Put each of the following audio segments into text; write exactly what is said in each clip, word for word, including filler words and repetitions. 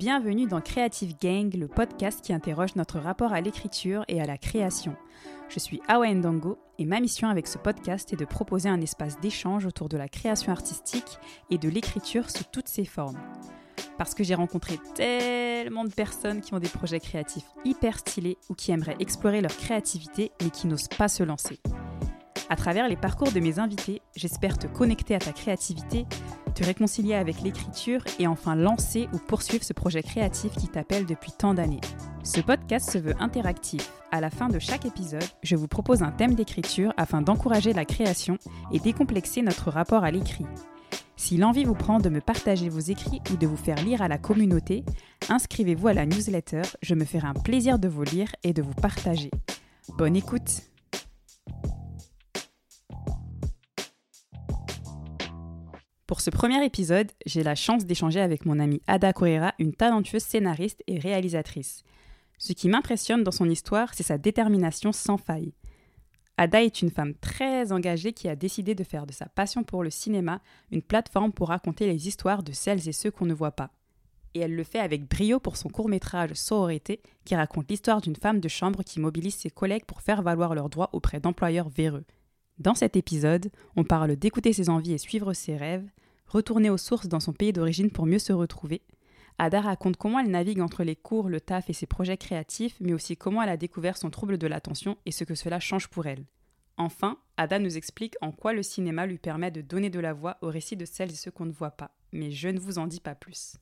bienvenue dans Creative Gang, le podcast qui interroge notre rapport à l'écriture et à la création. Je suis Awa Ndongo et ma mission avec ce podcast est de proposer un espace d'échange autour de la création artistique et de l'écriture sous toutes ses formes. Parce que j'ai rencontré tellement de personnes qui ont des projets créatifs hyper stylés ou qui aimeraient explorer leur créativité mais qui n'osent pas se lancer. À travers les parcours de mes invités, j'espère te connecter à ta créativité, te réconcilier avec l'écriture et enfin lancer ou poursuivre ce projet créatif qui t'appelle depuis tant d'années. Ce podcast se veut interactif. À la fin de chaque épisode, je vous propose un thème d'écriture afin d'encourager la création et décomplexer notre rapport à l'écrit. Si l'envie vous prend de me partager vos écrits ou de vous faire lire à la communauté, inscrivez-vous à la newsletter, je me ferai un plaisir de vous lire et de vous partager. Bonne écoute! Pour ce premier épisode, j'ai la chance d'échanger avec mon amie Hada Korera, une talentueuse scénariste et réalisatrice. Ce qui m'impressionne dans son histoire, c'est sa détermination sans faille. Hada est une femme très engagée qui a décidé de faire de sa passion pour le cinéma une plateforme pour raconter les histoires de celles et ceux qu'on ne voit pas. Et elle le fait avec brio pour son court-métrage Sororité, qui raconte l'histoire d'une femme de chambre qui mobilise ses collègues pour faire valoir leurs droits auprès d'employeurs véreux. Dans cet épisode, on parle d'écouter ses envies et suivre ses rêves, retourner aux sources dans son pays d'origine pour mieux se retrouver. Hada raconte comment elle navigue entre les cours, le taf et ses projets créatifs, mais aussi comment elle a découvert son trouble de l'attention et ce que cela change pour elle. Enfin, Hada nous explique en quoi le cinéma lui permet de donner de la voix aux récits de celles et ceux qu'on ne voit pas. Mais je ne vous en dis pas plus.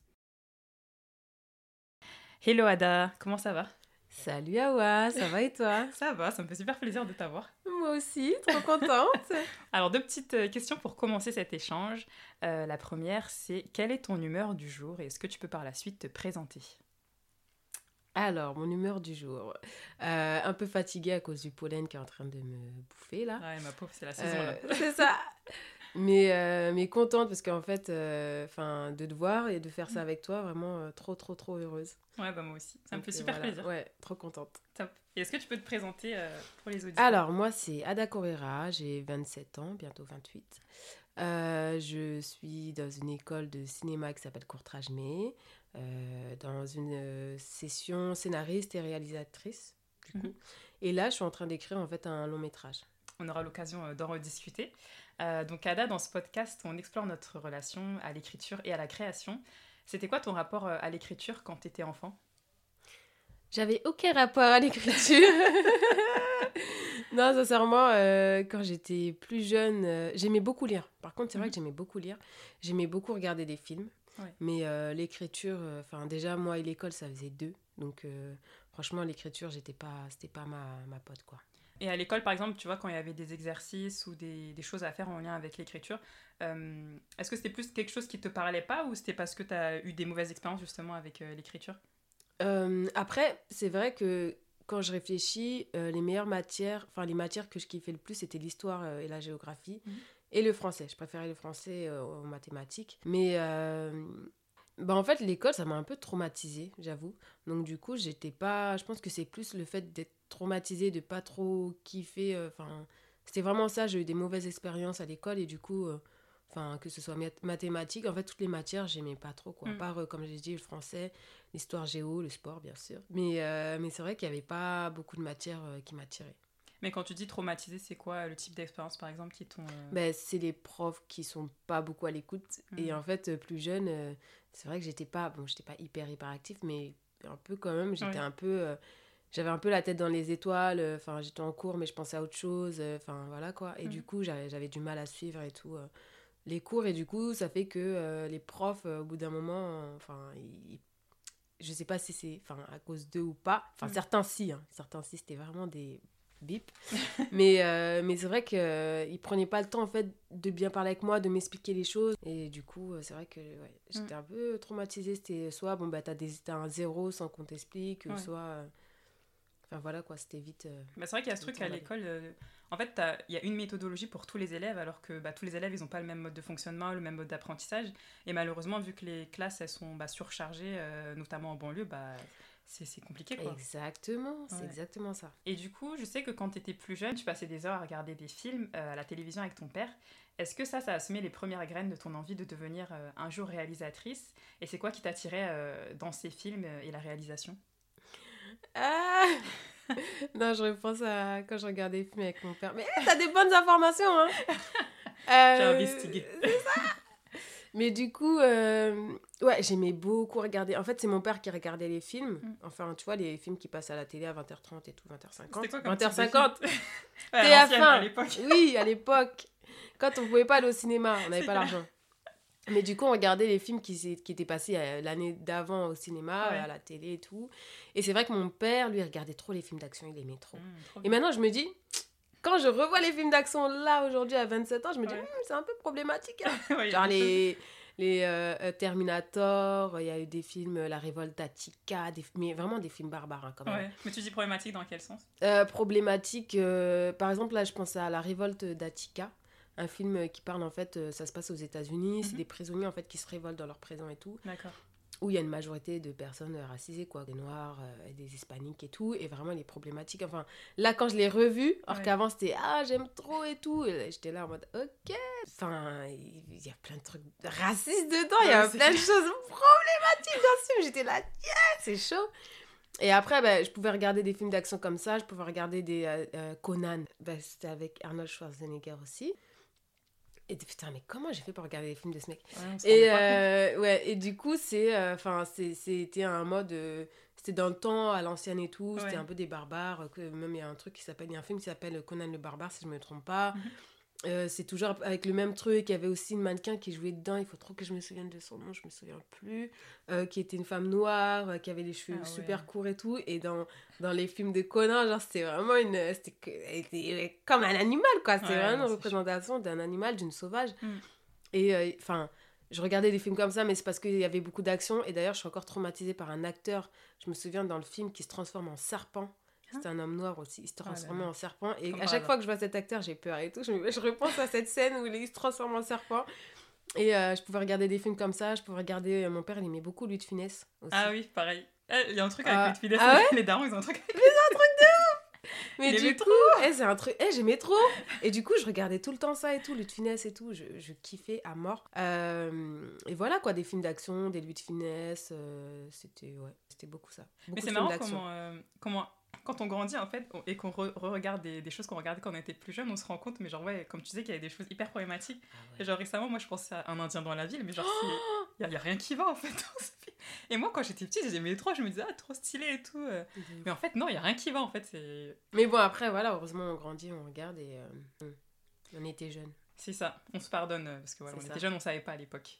Hello Hada, comment ça va ? Salut Awa, ça va et toi ? Ça va, ça me fait super plaisir de t'avoir. Moi aussi, trop contente. Alors deux petites questions pour commencer cet échange. Euh, la première, c'est quelle est ton humeur du jour et est-ce que tu peux par la suite te présenter ? Alors, mon humeur du jour, euh, un peu fatiguée à cause du pollen qui est en train de me bouffer là. Ouais, ma pauvre, c'est la saison là. Euh, c'est ça. Mais, euh, mais contente parce qu'en fait, euh, de te voir et de faire ça avec toi, vraiment euh, trop, trop, trop heureuse. Ouais, bah moi aussi. Ça Donc, me fait super voilà. plaisir. Ouais, trop contente. Top. Et est-ce que tu peux te présenter euh, pour les auditeurs ? Alors, moi, c'est Hada Korera, j'ai vingt-sept ans, bientôt vingt-huit. Euh, je suis dans une école de cinéma qui s'appelle Kourtrajmé, euh, dans une euh, session scénariste et réalisatrice, du coup. Mm-hmm. Et là, je suis en train d'écrire, en fait, un long métrage. On aura l'occasion d'en rediscuter. Euh, donc Hada, dans ce podcast, on explore notre relation à l'écriture et à la création. C'était quoi ton rapport à l'écriture quand t'étais enfant ? J'avais aucun rapport à l'écriture. Non, sincèrement, euh, quand j'étais plus jeune, euh, j'aimais beaucoup lire. Par contre, c'est vrai mmh. que j'aimais beaucoup lire. J'aimais beaucoup regarder des films. Ouais. Mais euh, l'écriture, enfin euh, déjà, moi et l'école, ça faisait deux. Donc euh, franchement, l'écriture, j'étais pas, c'était pas ma, ma pote, quoi. Et à l'école, par exemple, tu vois, quand il y avait des exercices ou des, des choses à faire en lien avec l'écriture, euh, est-ce que c'était plus quelque chose qui ne te parlait pas ou c'était parce que tu as eu des mauvaises expériences, justement, avec euh, l'écriture ? euh, Après, c'est vrai que quand je réfléchis, euh, les meilleures matières, enfin, les matières que je kiffais le plus, c'était l'histoire euh, et la géographie mmh. et le français. Je préférais le français euh, aux mathématiques. Mais... Euh... Bah en fait, l'école, ça m'a un peu traumatisée, j'avoue. Donc du coup, j'étais pas... Je pense que c'est plus le fait d'être traumatisée, de pas trop kiffer. Euh, c'était vraiment ça, j'ai eu des mauvaises expériences à l'école. Et du coup, euh, que ce soit mathématiques, en fait, toutes les matières, j'aimais pas trop, quoi. À part, euh, comme j'ai dit, le français, l'histoire géo, le sport, bien sûr. Mais, euh, mais c'est vrai qu'il y avait pas beaucoup de matières euh, qui m'attiraient. Mais quand tu dis traumatisé, c'est quoi le type d'expérience, par exemple, qui t'ont... Euh... Ben, c'est les profs qui sont pas beaucoup à l'écoute. Mmh. Et en fait, plus jeune, euh, c'est vrai que j'étais pas... Bon, j'étais pas hyper hyperactive, mais un peu quand même. J'étais oui. un peu... Euh, j'avais un peu la tête dans les étoiles. Enfin, euh, j'étais en cours, mais je pensais à autre chose. Enfin, euh, voilà, quoi. Et mmh. du coup, j'avais, j'avais du mal à suivre et tout. Euh, les cours, et du coup, ça fait que euh, les profs, euh, au bout d'un moment, enfin, euh, ils... Je sais pas si c'est à cause d'eux ou pas. Enfin, mmh. certains, si. Hein. Certains, si, c'était vraiment des... bip mais euh, mais c'est vrai que euh, il prenait pas le temps en fait de bien parler avec moi, de m'expliquer les choses, et du coup c'est vrai que ouais, j'étais un peu traumatisée. C'était soit bon bah t'as des t'as un zéro sans qu'on t'explique, ouais. soit euh, enfin voilà quoi, c'était vite euh, bah c'est vrai qu'il y a ce truc à l'école euh, en fait il y a une méthodologie pour tous les élèves, alors que bah tous les élèves ils ont pas le même mode de fonctionnement, le même mode d'apprentissage, et malheureusement vu que les classes elles sont bah surchargées euh, notamment en banlieue, bah c'est, c'est compliqué, quoi. Exactement, c'est ouais. exactement ça. Et du coup, je sais que quand t'étais plus jeune, tu passais des heures à regarder des films euh, à la télévision avec ton père. Est-ce que ça, ça a semé les premières graines de ton envie de devenir euh, un jour réalisatrice ? Et c'est quoi qui t'attirait euh, dans ces films euh, et la réalisation ? Ah non, je repense à quand je regardais les films avec mon père. Mais hey, t'as des bonnes informations, hein. euh, J'ai investigué. C'est ça. Mais du coup, euh, ouais, j'aimais beaucoup regarder. En fait, c'est mon père qui regardait les films. Enfin, tu vois, les films qui passent à la télé à vingt heures trente et tout, vingt heures cinquante. C'était quoi comme vingt heures cinquante. T F un. À l'époque. Oui, à l'époque. Quand on pouvait pas aller au cinéma, on n'avait pas clair. l'argent. Mais du coup, on regardait les films qui, qui étaient passés l'année d'avant au cinéma, ouais. à la télé et tout. Et c'est vrai que mon père, lui, regardait trop les films d'action, il aimait trop. Mmh, et maintenant, je me dis, quand je revois les films d'action là, aujourd'hui, à vingt-sept ans, je me dis, ouais. c'est un peu problématique. Hein. ouais, Genre les, les euh, Terminator, il y a eu des films, La Révolte à Tika, des, mais vraiment des films barbares hein, quand même. Ouais. Mais tu dis problématique dans quel sens ? euh, Problématique, euh, par exemple, là, je pense à La Révolte d'Attica. Un film qui parle, en fait, ça se passe aux États-Unis, mm-hmm. c'est des prisonniers, en fait, qui se révoltent dans leur prison et tout. D'accord. Où il y a une majorité de personnes racisées, quoi. Des Noirs, euh, des Hispaniques et tout. Et vraiment, les problématiques. Enfin, là, quand je l'ai revu, alors ouais. qu'avant, c'était « Ah, j'aime trop et tout ». Et j'étais là en mode « Ok ». Enfin, il y a plein de trucs racistes dedans. Il ouais, y a plein de choses problématiques dans ce film. J'étais là « Yeah, c'est chaud ». Et après, bah, je pouvais regarder des films d'action comme ça. Je pouvais regarder des euh, euh, Conan. Bah, c'était avec Arnold Schwarzenegger aussi. Et putain, mais comment j'ai fait pour regarder les films de ce mec ? Ouais, et, euh, ouais, et du coup, c'est, euh, c'est, c'était un mode... Euh, c'était dans le temps, à l'ancienne et tout. Ouais. C'était un peu des barbares. Que même, il y a un truc qui s'appelle... Il y a un film qui s'appelle Conan le Barbare, si je ne me trompe pas. Mm-hmm. Euh, c'est toujours avec le même truc. Il y avait aussi une mannequin qui jouait dedans. Il faut trop que je me souvienne de son nom. Je ne me souviens plus. Euh, qui était une femme noire, euh, qui avait les cheveux ah, super ouais. courts et tout. Et dans, dans les films de Conan, genre, c'était vraiment une... C'était, c'était comme un animal, quoi. C'était ouais, vraiment une représentation chou. d'un animal, d'une sauvage. Mm. Et, enfin, euh, je regardais des films comme ça, mais c'est parce qu'il y avait beaucoup d'action. Et d'ailleurs, je suis encore traumatisée par un acteur. Je me souviens dans le film qui se transforme en serpent. C'était un homme noir aussi, il se transformait ah en serpent. Et Comme à chaque alors. fois que je vois cet acteur, j'ai peur et tout. Je, je repense à cette scène où il se transforme en serpent. Et euh, je pouvais regarder des films comme ça. Je pouvais regarder... Euh, mon père, il aimait beaucoup Louis de Funès aussi. Ah oui, pareil. Il y a un truc avec euh, Louis de Funès. Ah ouais, les darons, ils ont un truc avec... Ils ont un truc de ouf. Mais du coup, hey, c'est un truc... Hey, j'aimais trop. Et du coup, je regardais tout le temps ça et tout, Louis de Funès et tout. Je, je kiffais à mort. Euh, et voilà, quoi, des films d'action, des Louis de Funès. Euh, c'était, ouais, c'était beaucoup ça. Beaucoup. Mais c'est marrant d'action. comment... Euh, comment... Quand on grandit, en fait, et qu'on re-regarde des, des choses qu'on regardait quand on était plus jeune, on se rend compte, mais genre, ouais, comme tu disais, qu'il y avait des choses hyper problématiques. Ah ouais. Et genre, récemment, moi, je pensais à Un Indien dans la ville, mais genre, oh il n'y a, a rien qui va, en fait. Et moi, quand j'étais petite, j'aimais trop, je me disais, ah, trop stylé et tout. Mmh. Mais en fait, non, il n'y a rien qui va, en fait. C'est... Mais bon, après, voilà, heureusement, on grandit, on regarde et euh, on était jeunes. C'est ça, on se pardonne, parce que voilà, c'est on ça. était jeunes, on ne savait pas à l'époque.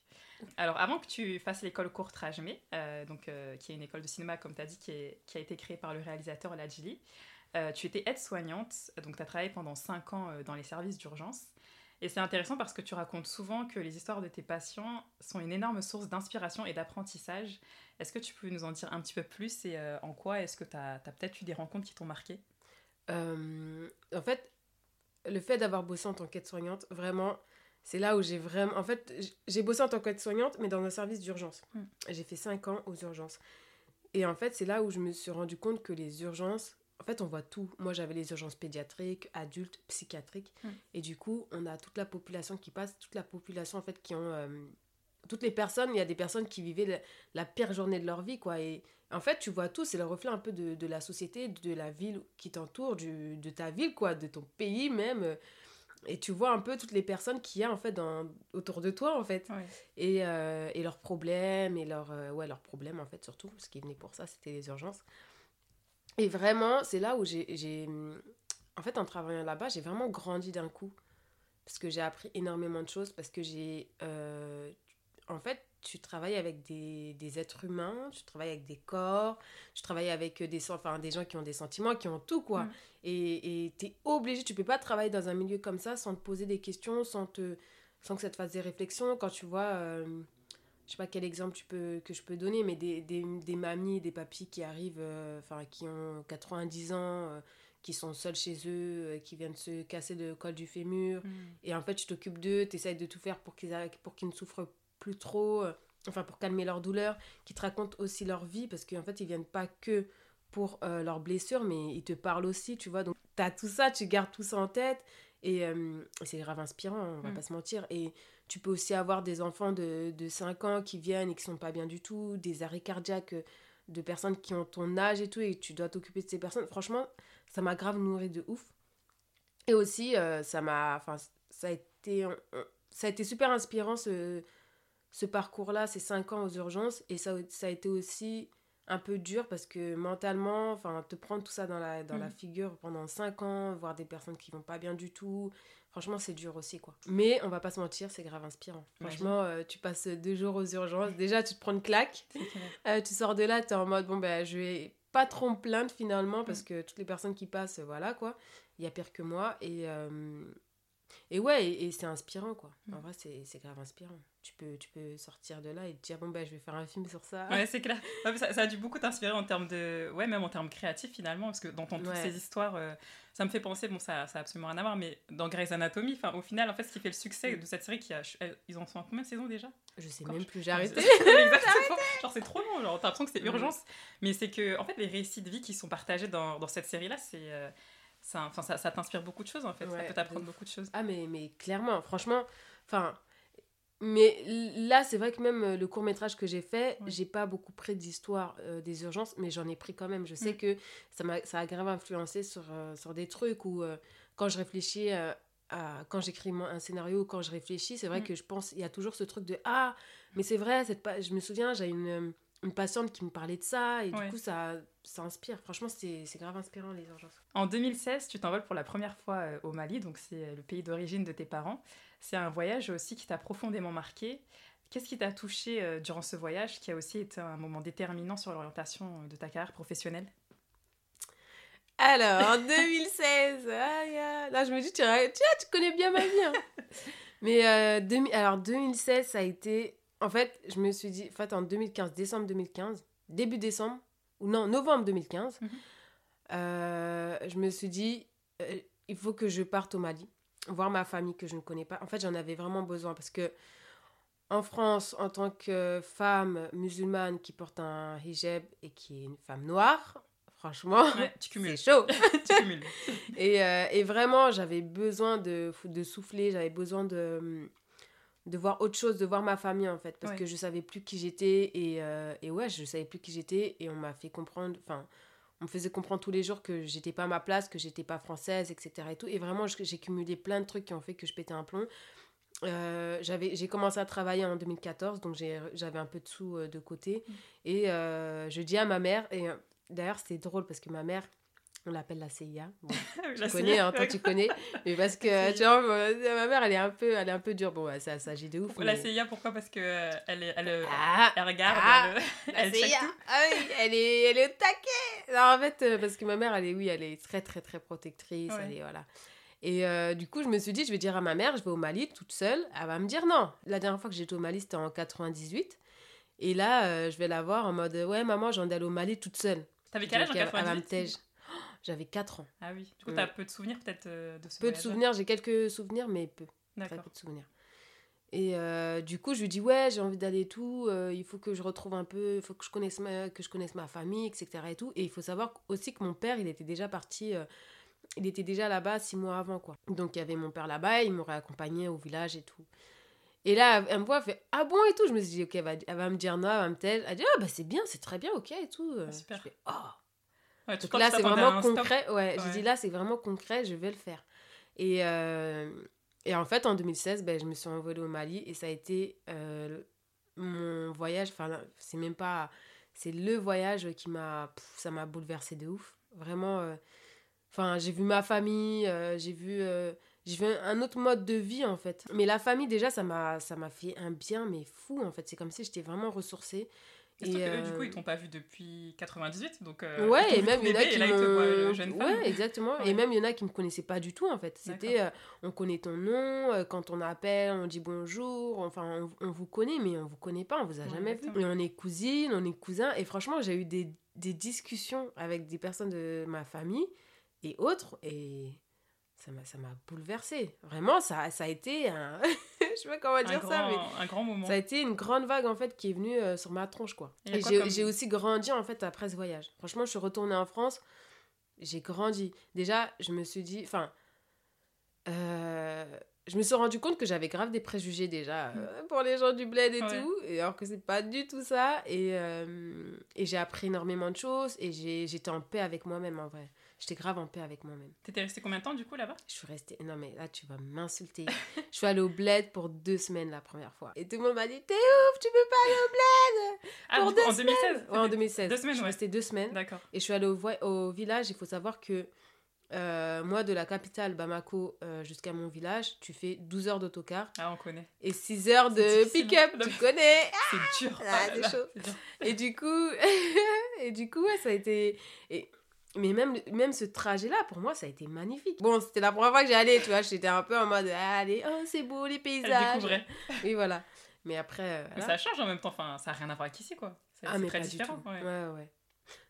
Alors, avant que tu fasses l'école Kourtrajmé, euh, donc, euh, qui est une école de cinéma, comme tu as dit, qui, est, qui a été créée par le réalisateur Ladj Ly, euh, tu étais aide-soignante, donc tu as travaillé pendant cinq ans euh, dans les services d'urgence. Et c'est intéressant parce que tu racontes souvent que les histoires de tes patients sont une énorme source d'inspiration et d'apprentissage. Est-ce que tu peux nous en dire un petit peu plus et euh, en quoi est-ce que tu as peut-être eu des rencontres qui t'ont marquée ? euh, En fait, le fait d'avoir bossé en tant qu'aide-soignante, vraiment... C'est là où j'ai vraiment... En fait, j'ai bossé en tant qu'aide-soignante, mais dans un service d'urgence. Mmh. J'ai fait cinq ans aux urgences. Et en fait, c'est là où je me suis rendu compte que les urgences... En fait, on voit tout. Moi, j'avais les urgences pédiatriques, adultes, psychiatriques. Mmh. Et du coup, on a toute la population qui passe, toute la population, en fait, qui ont... Euh, toutes les personnes, il y a des personnes qui vivaient la, la pire journée de leur vie, quoi. Et en fait, tu vois tout, c'est le reflet un peu de, de la société, de la ville qui t'entoure, du, de ta ville, quoi, de ton pays même... Et tu vois un peu toutes les personnes qu'il y a, en fait, dans, autour de toi, en fait. Ouais. Et, euh, et leurs problèmes, et leurs... Euh, ouais, leurs problèmes, en fait, surtout. Parce qu'ils venaient pour ça, c'était les urgences. Et vraiment, c'est là où j'ai... j'ai... En fait, en travaillant là-bas, j'ai vraiment grandi d'un coup. Parce que j'ai appris énormément de choses. Parce que j'ai... Euh... En fait, tu travailles avec des, des êtres humains, tu travailles avec des corps, tu travailles avec des, enfin, des gens qui ont des sentiments, qui ont tout, quoi. Mmh. Et, et t'es obligé, tu peux pas travailler dans un milieu comme ça sans te poser des questions, sans, te, sans que ça te fasse des réflexions. Quand tu vois, euh, je sais pas quel exemple tu peux, que je peux donner, mais des, des, des mamies, des papis qui arrivent, euh, enfin, qui ont quatre-vingt-dix ans... Euh, qui sont seuls chez eux, qui viennent se casser le col du fémur. Mmh. Et en fait, tu t'occupes d'eux, tu essayes de tout faire pour qu'ils, a... pour qu'ils ne souffrent plus trop. enfin pour calmer leur douleur, qui te racontent aussi leur vie, parce qu'en fait ils viennent pas que pour euh, leurs blessures, mais ils te parlent aussi, tu vois. Donc t'as tout ça, tu gardes tout ça en tête, et euh, c'est grave inspirant, on va mmh. pas se mentir. Et tu peux aussi avoir des enfants de, de cinq ans qui viennent et qui sont pas bien du tout, des arrêts cardiaques de personnes qui ont ton âge et tout, et tu dois t'occuper de ces personnes. Franchement, ça m'a grave nourrie de ouf. Et aussi, euh, ça m'a, enfin, ça a été, ça a été super inspirant ce, ce parcours-là, ces cinq ans aux urgences. Et ça, ça a été aussi un peu dur parce que mentalement, enfin, te prendre tout ça dans la, dans mmh. la figure pendant cinq ans, voir des personnes qui vont pas bien du tout, franchement, c'est dur aussi, quoi. Mais on va pas se mentir, c'est grave inspirant. Franchement, euh, tu passes deux jours aux urgences, déjà, tu te prends une claque, euh, tu sors de là, t'es en mode, bon, ben, je vais pas trop me plaindre finalement parce que toutes les personnes qui passent, voilà, quoi, il y a pire que moi. Et, euh, et ouais, et, et c'est inspirant, quoi. En mmh. vrai, c'est, c'est grave inspirant. Tu peux, tu peux sortir de là et te dire, bon, ben, je vais faire un film sur ça. Ouais, c'est clair. Ça, ça a dû beaucoup t'inspirer en termes de... Ouais, même en termes créatifs, finalement, parce que d'entendre ouais. toutes ces histoires, euh, ça me fait penser, bon, ça n'a absolument rien à voir, mais dans Grey's Anatomy, enfin, au final, en fait, ce qui fait le succès de cette série, qui a... ils en sont à combien de saisons, déjà ? Je sais Encore, même plus, j'ai arrêté. Exactement. Genre, c'est trop long, genre, t'as l'impression que c'est urgence. Mmh. Mais c'est que, en fait, les récits de vie qui sont partagés dans, dans cette série-là, c'est... Euh... Ça, enfin, ça, ça t'inspire beaucoup de choses, en fait. Ouais, ça peut t'apprendre beaucoup de choses. Ah, mais, mais clairement, franchement. Enfin, mais là, c'est vrai que même le court-métrage que j'ai fait, ouais. j'ai pas beaucoup pris d'histoire euh, des urgences, mais j'en ai pris quand même. Je sais mmh. que ça, m'a, ça a grave influencé sur, euh, sur des trucs où, euh, quand je réfléchis, euh, à, quand j'écris un scénario, quand je réfléchis, c'est vrai mmh. que je pense, il y a toujours ce truc de « Ah, mais c'est vrai, cette pa- je me souviens, j'ai une... » une patiente qui me parlait de ça, et ouais. du coup, ça, ça inspire. Franchement, c'est, c'est grave inspirant, les urgences. En deux mille seize, tu t'envoles pour la première fois au Mali, donc c'est le pays d'origine de tes parents. C'est un voyage aussi qui t'a profondément marqué. Qu'est-ce qui t'a touché durant ce voyage, qui a aussi été un moment déterminant sur l'orientation de ta carrière professionnelle ? Alors, en deux mille seize, ah, yeah. là, je me dis, tu, tu connais bien ma vie. Hein. Mais euh, deux mille, alors, deux mille seize, ça a été... En fait, je me suis dit... En fait, en deux mille quinze, décembre deux mille quinze, début décembre, ou non, novembre deux mille quinze, mm-hmm. euh, je me suis dit, euh, il faut que je parte au Mali, voir ma famille que je ne connais pas. En fait, j'en avais vraiment besoin parce que en France, en tant que femme musulmane qui porte un hijab et qui est une femme noire, franchement, ouais, tu cumules. C'est chaud. tu cumules. Et, euh, et vraiment, j'avais besoin de, de souffler, j'avais besoin de... de voir autre chose, de voir ma famille en fait, parce ouais. que je savais plus qui j'étais et, euh, et ouais, je savais plus qui j'étais et on m'a fait comprendre, enfin, on me faisait comprendre tous les jours que j'étais pas à ma place, que j'étais pas française, et cetera et tout, et vraiment je, j'ai cumulé plein de trucs qui ont fait que je pétais un plomb. Euh, j'avais, j'ai commencé à travailler en deux mille quatorze, donc j'ai, j'avais un peu de sous euh, de côté mmh. et euh, je dis à ma mère, et euh, d'ailleurs c'est drôle parce que ma mère, on l'appelle la C I A. Bon, la tu connais, hein, toi tu connais. Mais parce que, tu vois, ma mère, elle est un peu, elle est un peu dure. Bon, ouais, ça, ça agit de ouf. Mais... La C I A, pourquoi ? Parce qu'elle euh, elle, elle, ah, elle regarde, ah, elle, la elle C I A. Check tout. Ah oui, elle est, elle est au taquet. Non, en fait, euh, parce que ma mère, elle est, oui, elle est très, très, très protectrice. Ouais. Elle est, voilà. Et euh, du coup, je me suis dit, je vais dire à ma mère, je vais au Mali toute seule. Elle va me dire non. La dernière fois que j'étais au Mali, c'était en quatre-vingt-dix-huit. Et là, euh, je vais la voir en mode, ouais, maman, j'ai envie d'aller au Mali toute seule. T'avais quel âge en quatre-vingt-dix-huit ? J'avais quatre ans. Ah oui, du coup, t'as ouais. peu de souvenirs peut-être euh, de ce Peu de souvenirs, j'ai quelques souvenirs, mais peu. D'accord. Très peu de souvenirs. Et euh, du coup, je lui dis, ouais, j'ai envie d'aller et tout, euh, il faut que je retrouve un peu, il faut que je connaisse ma, que je connaisse ma famille, et cetera. Et, tout. Et il faut savoir aussi que mon père, il était déjà parti, euh, il était déjà là-bas six mois avant, quoi. Donc, il y avait mon père là-bas, il m'aurait accompagnée au village et tout. Et là, elle me voit, elle fait « Ah bon ?» et tout. Je me suis dit « Ok, elle va, elle va me dire non, elle va me telle. » Elle dit « Ah bah c'est bien, c'est très bien, ok et tout. Ah, » super. Je fais « Oh !» Ouais, donc là, c'est vraiment concret. Ouais, ouais. Je dis là, c'est vraiment concret, je vais le faire. Et, euh, et en fait, en deux mille seize, ben, je me suis envolée au Mali et ça a été euh, mon voyage. Enfin, c'est même pas... C'est le voyage qui m'a... Pff, ça m'a bouleversée de ouf. Vraiment. Euh, enfin, j'ai vu ma famille, euh, j'ai vu... Euh, j'ai vu un autre mode de vie, en fait. Mais la famille, déjà, ça m'a, ça m'a fait un bien, mais fou, en fait. C'est comme si j'étais vraiment ressourcée. Et et euh... que eux, du coup, ils t'ont pas vu depuis quatre-vingt-dix-huit, donc euh, ouais, et même il y en a qui me... jeune femme. Ouais, exactement. Ouais. Et même il y en a qui me connaissaient pas du tout en fait. C'était, euh, on connaît ton nom, euh, quand on appelle, on dit bonjour, enfin, on, on vous connaît, mais on vous connaît pas, on vous a ouais, jamais vu. Et on est cousines, on est cousins, et franchement, j'ai eu des, des discussions avec des personnes de ma famille et autres, et ça m'a, ça m'a bouleversée. Vraiment, ça, ça a été un... je sais pas comment dire grand, ça, mais un grand moment. Ça a été une grande vague en fait qui est venue euh, sur ma tronche quoi. Et, et quoi, j'ai, comme... j'ai aussi grandi en fait après ce voyage. Franchement, je suis retournée en France, j'ai grandi. Déjà, je me suis dit, enfin, euh, je me suis rendu compte que j'avais grave des préjugés déjà euh, pour les gens du bled et ouais. tout, et alors que c'est pas du tout ça. Et euh, et j'ai appris énormément de choses et j'ai, j'étais en paix avec moi-même en vrai. J'étais grave en paix avec moi-même. T'étais restée combien de temps, du coup, là-bas ? Je suis restée... Non, mais là, tu vas m'insulter. Je suis allée au bled pour deux semaines la première fois. Et tout le monde m'a dit, t'es ouf, tu peux pas aller au bled ah, pour deux coup, en semaines. deux mille seize ? Ouais, en deux mille seize. Deux semaines, ouais. Je suis restée deux semaines. D'accord. Et je suis allée au, vo- au village. Il faut savoir que euh, moi, de la capitale, Bamako, euh, jusqu'à mon village, tu fais douze heures d'autocar. Ah, on connaît. Et six heures de pick-up, tu connais. Ah, c'est dur. Ah, c'est chaud. C'est dur. Et du coup... Et du coup, ouais, ça a été... Et... Mais même, même ce trajet-là, pour moi, ça a été magnifique. Bon, c'était la première fois que j'allais, tu vois. J'étais un peu en mode, allez, oh, c'est beau, les paysages. Oui, voilà. Mais après... Euh, mais ça change en même temps. Enfin, ça n'a rien à voir avec ici, quoi. C'est, ah, c'est mais très pas différent. Du tout. Ouais. ouais, ouais.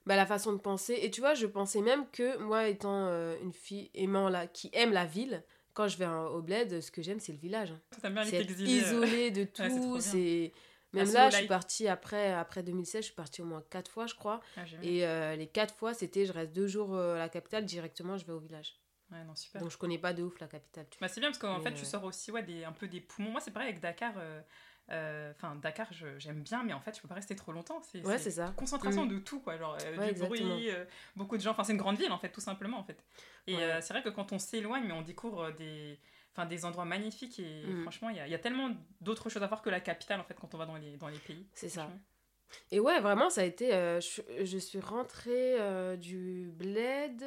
Bah, la façon de penser. Et tu vois, je pensais même que moi, étant euh, une fille aimant la... qui aime la ville, quand je vais en, au bled, ce que j'aime, c'est le village. Hein. Ça bien c'est être isolée de tout. Ouais, c'est... c'est... Même ah, là, je suis partie après, après deux mille seize, je suis partie au moins quatre fois, je crois. Ah, et euh, les quatre fois, c'était je reste deux jours euh, à la capitale, directement je vais au village. Ouais, non, super. Donc je connais pas de ouf la capitale. Tu bah, c'est bien parce qu'en mais, fait, euh... tu sors aussi ouais, des, un peu des poumons. Moi, c'est pareil avec Dakar. Euh... Enfin, euh, Dakar, je, j'aime bien, mais en fait, je peux pas rester trop longtemps. C'est, ouais, c'est, c'est ça. Concentration mmh. de tout, quoi. Genre, euh, ouais, du exactement. bruit, euh, beaucoup de gens. Enfin, c'est une grande ville, en fait, tout simplement, en fait. Et ouais. euh, c'est vrai que quand on s'éloigne, mais on découvre des. Enfin, des endroits magnifiques et mmh. franchement, il y, y a tellement d'autres choses à voir que la capitale, en fait, quand on va dans les, dans les pays. C'est ça. Et ouais, vraiment, ça a été... Euh, je, je suis rentrée euh, du bled.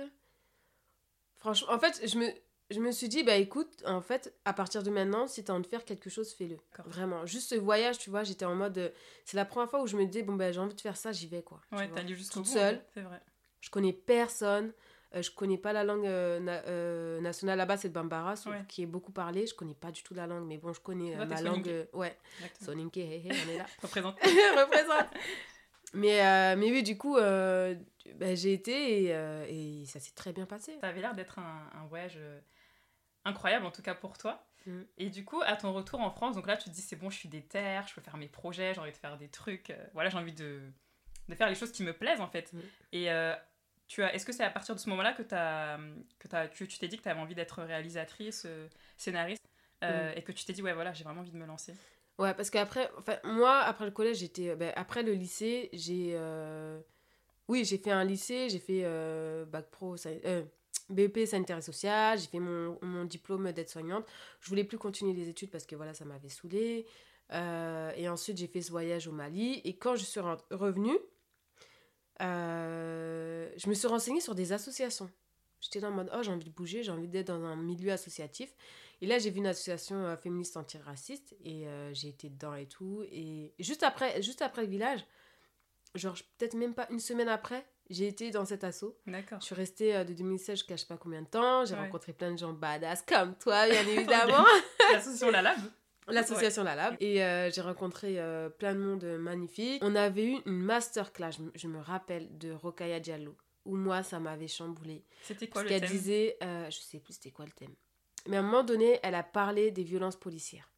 Franchement, en fait, je me, je me suis dit, bah écoute, en fait, à partir de maintenant, si t'as envie de faire quelque chose, fais-le. D'accord. Vraiment. Juste ce voyage, tu vois, j'étais en mode... Euh, c'est la première fois où je me disais, bon, bah j'ai envie de faire ça, j'y vais, quoi. Ouais, t'as allé jusqu'au bout. Toute seule. C'est vrai. Je connais personne. Euh, je connais pas la langue euh, na- euh, nationale là-bas, c'est le bambara, ouais. qui est beaucoup parlé. Je connais pas du tout la langue, mais bon, je connais euh, ma langue. Euh, ouais, Soninke, hey, hey, on est là. Représente. Représente. Mais, euh, mais oui, du coup, euh, bah, j'ai été et, euh, et ça s'est très bien passé. Ça avait l'air d'être un, un voyage euh, incroyable, en tout cas pour toi. Mm. Et du coup, à ton retour en France, donc là, tu te dis, c'est bon, je suis déterre, je peux faire mes projets, j'ai envie de faire des trucs. Euh, voilà, j'ai envie de, de faire les choses qui me plaisent, en fait. Mm. Et... Euh, Tu as, est-ce que c'est à partir de ce moment-là que, t'as, que, t'as, que tu t'es dit que tu avais envie d'être réalisatrice, euh, scénariste, euh, mmh. et que tu t'es dit, ouais, voilà, j'ai vraiment envie de me lancer? Ouais, parce qu'après, enfin, moi, après le collège, j'étais... Ben, après le lycée, j'ai... Euh, oui, j'ai fait un lycée, j'ai fait euh, bac pro, euh, B E P sanitaire et social, j'ai fait mon, mon diplôme d'aide-soignante. Je voulais plus continuer les études parce que, voilà, ça m'avait saoulée. Euh, et ensuite, j'ai fait ce voyage au Mali. Et quand je suis revenue, Euh, je me suis renseignée sur des associations. J'étais dans le mode, oh, j'ai envie de bouger, j'ai envie d'être dans un milieu associatif. Et là, j'ai vu une association euh, féministe antiraciste et euh, j'ai été dedans et tout. Et juste après, juste après le village, genre peut-être même pas une semaine après, j'ai été dans cet asso. D'accord. Je suis restée euh, de deux mille seize, je cache pas combien de temps. J'ai ouais. rencontré plein de gens badass comme toi, bien évidemment. L'association LALAB. L'association ouais. LALAB. Et euh, j'ai rencontré euh, plein de monde magnifique. On avait eu une masterclass, je, je me rappelle, de Rokhaya Diallo, où moi, ça m'avait chamboulée. C'était quoi le thème ? Parce qu'elle disait, euh, je sais plus c'était quoi le thème. Mais à un moment donné, elle a parlé des violences policières.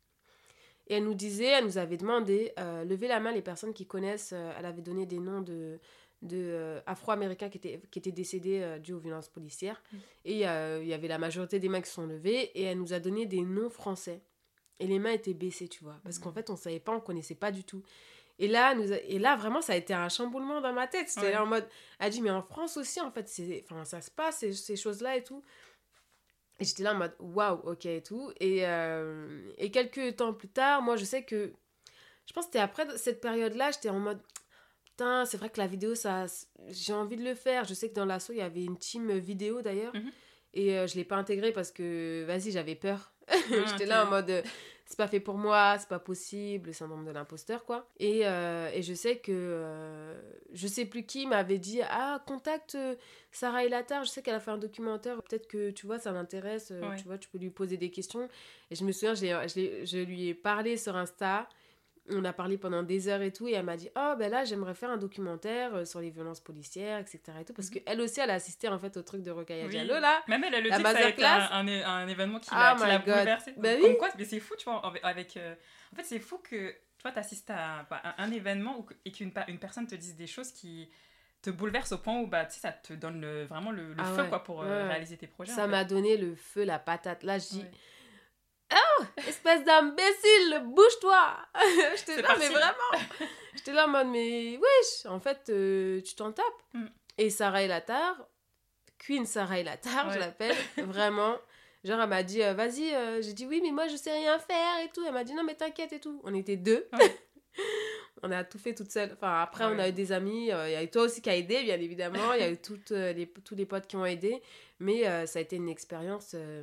Et elle nous disait, elle nous avait demandé, euh, levez la main les personnes qui connaissent, euh, elle avait donné des noms de... de euh, afro-américains qui étaient qui étaient décédés euh, dus aux violences policières. Mmh. Et il euh, y avait la majorité des mains qui sont levées et elle nous a donné des noms français. Et les mains étaient baissées, tu vois. Parce mmh. qu'en fait, on savait pas, on connaissait pas du tout. Et là, nous a... et là vraiment, ça a été un chamboulement dans ma tête. J'étais ouais. là en mode... Elle a dit, mais en France aussi, en fait, c'est... Enfin, ça se passe, ces, ces choses-là et tout. Et j'étais là en mode, waouh, ok, et tout. Et, euh... et quelques temps plus tard, moi, je sais que... Je pense que c'était après cette période-là, j'étais en mode... Putain, c'est vrai que la vidéo, ça... J'ai envie de le faire. Je sais que dans l'assaut, il y avait une team vidéo, d'ailleurs. Mmh. Et euh, je l'ai pas intégrée parce que, vas-y, j'avais peur. J'étais là en mode c'est pas fait pour moi, c'est pas possible, le syndrome de l'imposteur quoi. Et, euh, et je sais que euh, je sais plus qui m'avait dit ah contacte Sarah Elatar, je sais qu'elle a fait un documentaire, peut-être que tu vois ça l'intéresse, ouais. tu vois tu peux lui poser des questions. Et je me souviens, j'ai, je, l'ai, je lui ai parlé sur Insta on a parlé pendant des heures et tout, et elle m'a dit « Oh, ben là, j'aimerais faire un documentaire sur les violences policières, et cetera et tout. » Parce qu'elle aussi, elle a assisté en fait au truc de Rokhaya Diallo, oui. là. Même elle a le dit que ça a été un, un, un événement qui l'a, oh qui l'a bouleversé. Ben Comme oui. quoi, mais c'est fou, tu vois, avec... Euh... En fait, c'est fou que, tu vois, t'assistes à un, à un événement où, et qu'une une personne te dise des choses qui... te bouleverse au point où bah tu sais ça te donne le, vraiment le, le ah feu ouais, quoi pour ouais, euh, réaliser tes projets. Ça m'a fait. Donné le feu, la patate. Là je dis ouais. oh espèce d'imbécile, bouge-toi. J'étais là parti. Mais vraiment. J'étais là en mode mais wesh, en fait euh, tu t'en tapes. Mm. Et Sarah Elatar, Queen Sarah Elatar, ouais. je l'appelle vraiment. Genre elle m'a dit euh, vas-y, euh, j'ai dit oui mais moi je sais rien faire et tout. Elle m'a dit non mais t'inquiète et tout. On était deux. Ouais. On a tout fait toute seule. Enfin, après, ouais. on a eu des amis. Il euh, y a eu toi aussi qui a aidé, bien évidemment. Il y a eu toutes, euh, les, tous les potes qui ont aidé. Mais euh, ça a été une expérience euh,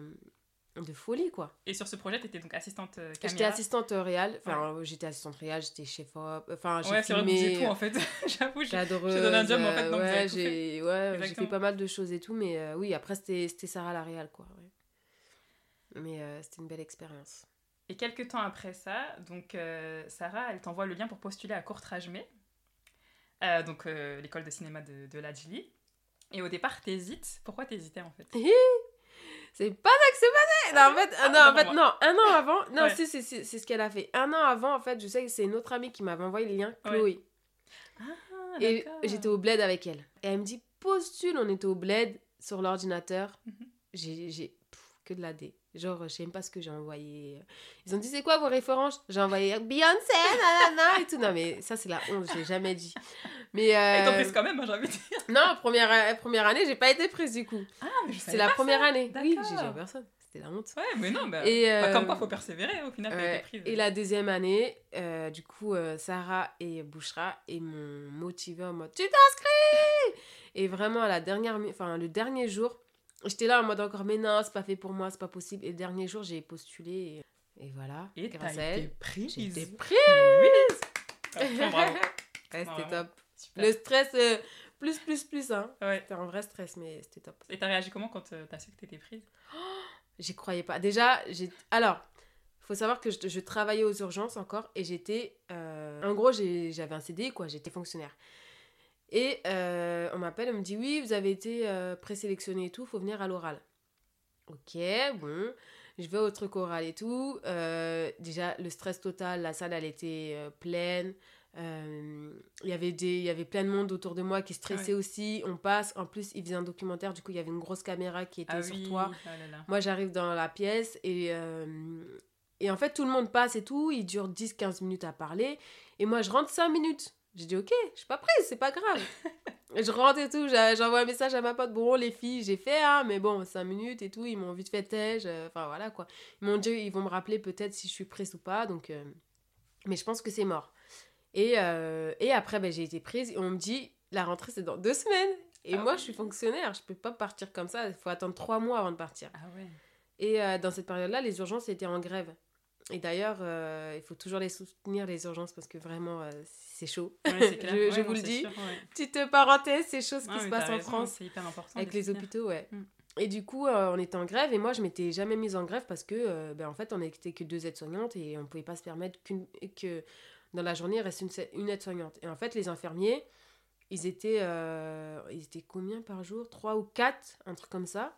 de folie, quoi. Et sur ce projet, tu étais donc assistante euh, caméra. J'étais assistante euh, réelle. Enfin, ouais. j'étais assistante réelle, j'étais chef-op. Enfin, j'ai ouais, filmé. Ouais, c'est vrai, j'ai tout, en fait. J'avoue, j'ai, j'ai donné un job, en fait. Donc ouais, j'ai, ouais j'ai fait pas mal de choses et tout. Mais euh, oui, après, c'était, c'était Sarah la réelle, quoi. Ouais. Mais euh, c'était une belle expérience. Et quelques temps après ça, donc euh, Sarah, elle t'envoie le lien pour postuler à Kourtrajmé, euh, donc euh, l'école de cinéma de, de Ladj Ly. Et au départ, t'hésites. Pourquoi t'hésitais en fait? C'est pas ça que c'est passé. Non, en fait, ah, non, en fait non, un an avant. Non, ouais. si, si, si, c'est ce qu'elle a fait. Un an avant, en fait, je sais que c'est une autre amie qui m'avait envoyé le lien, Chloé. Ouais. Ah, et j'étais au bled avec elle. Et elle me dit postule. On était au bled sur l'ordinateur. Mm-hmm. J'ai, j'ai pff, que de la dé. Genre, je sais même pas ce que j'ai envoyé. Ils ont dit, c'est quoi vos références? J'ai envoyé Beyoncé, nanana, et tout. Non, mais ça, c'est la honte, je l'ai jamais dit. Mais euh... Et t'en prises quand même, j'ai envie de dire. Non, première, première année, j'ai pas été prise, du coup. Ah, mais je savais pas. C'est la première année. D'accord. Oui, j'ai joué personne. C'était la honte. Ouais, mais non, bah, et euh... bah, comme quoi, faut persévérer, au final, t'as ouais. été prise. Et la deuxième année, euh, du coup, euh, Sarah et Bouchra, ils m'ont motivée en mode, tu t'inscris! Et vraiment, la dernière, enfin, le dernier jour, j'étais là en mode encore, mais non, c'est pas fait pour moi, c'est pas possible. Et le dernier jour, j'ai postulé et, et voilà. Et grâce à elle, j'ai été prise. Oui. Enfin, bravo. Ouais, c'était top. Super. Le stress, euh, plus, plus, plus. Hein. Ouais. C'était un vrai stress, mais c'était top. Et t'as réagi comment quand t'as su que t'étais prise? Oh, j'y croyais pas. Déjà, j'ai... alors, faut savoir que je, je travaillais aux urgences encore et j'étais... Euh... En gros, j'ai, j'avais un C D I, quoi. J'étais fonctionnaire. Et euh, on m'appelle, on me dit « Oui, vous avez été euh, présélectionné et tout, faut venir à l'oral. » Ok, bon, je vais au truc oral et tout. Euh, déjà, le stress total, la salle, elle était euh, pleine. Euh, il y avait des, il y avait plein de monde autour de moi qui stressait ouais. aussi. On passe, en plus, ils faisaient un documentaire, du coup, il y avait une grosse caméra qui était ah sur oui. toi. Ah là là. Moi, j'arrive dans la pièce et... Euh, et en fait, tout le monde passe et tout. Il dure dix quinze minutes à parler. Et moi, je rentre cinq minutes. J'ai dit, ok, je suis pas prise, c'est pas grave. Je rentre et tout, j'envoie un message à ma pote. Bon, les filles, j'ai fait, hein, mais bon, cinq minutes et tout, ils m'ont vite fait têche. Enfin, voilà, quoi. Mon Dieu, ils vont me rappeler peut-être si je suis prise ou pas. Donc, euh... mais je pense que c'est mort. Et, euh... et après, ben, j'ai été prise et on me dit, la rentrée, c'est dans deux semaines. Et ah moi, ouais. je suis fonctionnaire, je peux pas partir comme ça. Il faut attendre trois mois avant de partir. Ah ouais. Et euh, dans cette période-là, les urgences étaient en grève. Et d'ailleurs, euh, il faut toujours les soutenir, les urgences, parce que vraiment, euh, c'est chaud. Ouais, c'est clair. je ouais, je non, vous le dis. Sûr, ouais. Petite parenthèse, ces choses ouais, qui se passent en raison, France. C'est hyper important. Avec les soutenir. Hôpitaux, ouais. Mm. Et du coup, euh, on était en grève. Et moi, je m'étais jamais mise en grève parce que, euh, ben, en fait, on n'était que deux aides-soignantes et on ne pouvait pas se permettre qu'une, que dans la journée, il reste une, une aide-soignante. Et en fait, les infirmiers, ils étaient, euh, ils étaient combien par jour? Trois ou quatre, un truc comme ça,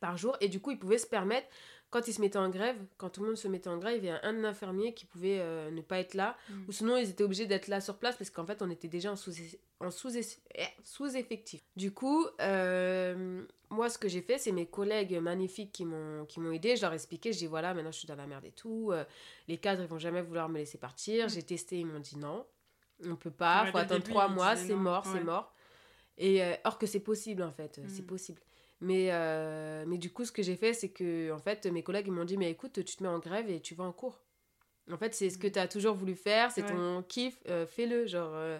par jour. Et du coup, ils pouvaient se permettre... Quand ils se mettaient en grève, quand tout le monde se mettait en grève, il y a un infirmier qui pouvait euh, ne pas être là. Mmh. Ou sinon, ils étaient obligés d'être là sur place parce qu'en fait, on était déjà en, sous- en sous- sous-effectif. Du coup, euh, moi, ce que j'ai fait, c'est mes collègues magnifiques qui m'ont, qui m'ont aidée. Je leur ai expliqué, je dis voilà, maintenant, je suis dans la merde et tout. Euh, les cadres, ils vont jamais vouloir me laisser partir. Mmh. J'ai testé, ils m'ont dit non, on peut pas. Il faut attendre trois mois, c'est mort, ouais. c'est mort. Et, euh, or que c'est possible, en fait. Mmh. C'est possible. Mais, euh, mais du coup, ce que j'ai fait, c'est que en fait, mes collègues ils m'ont dit « Mais écoute, tu te mets en grève et tu vas en cours. » En fait, c'est ce que tu as toujours voulu faire, c'est ouais. ton kiff, euh, fais-le. Genre, euh,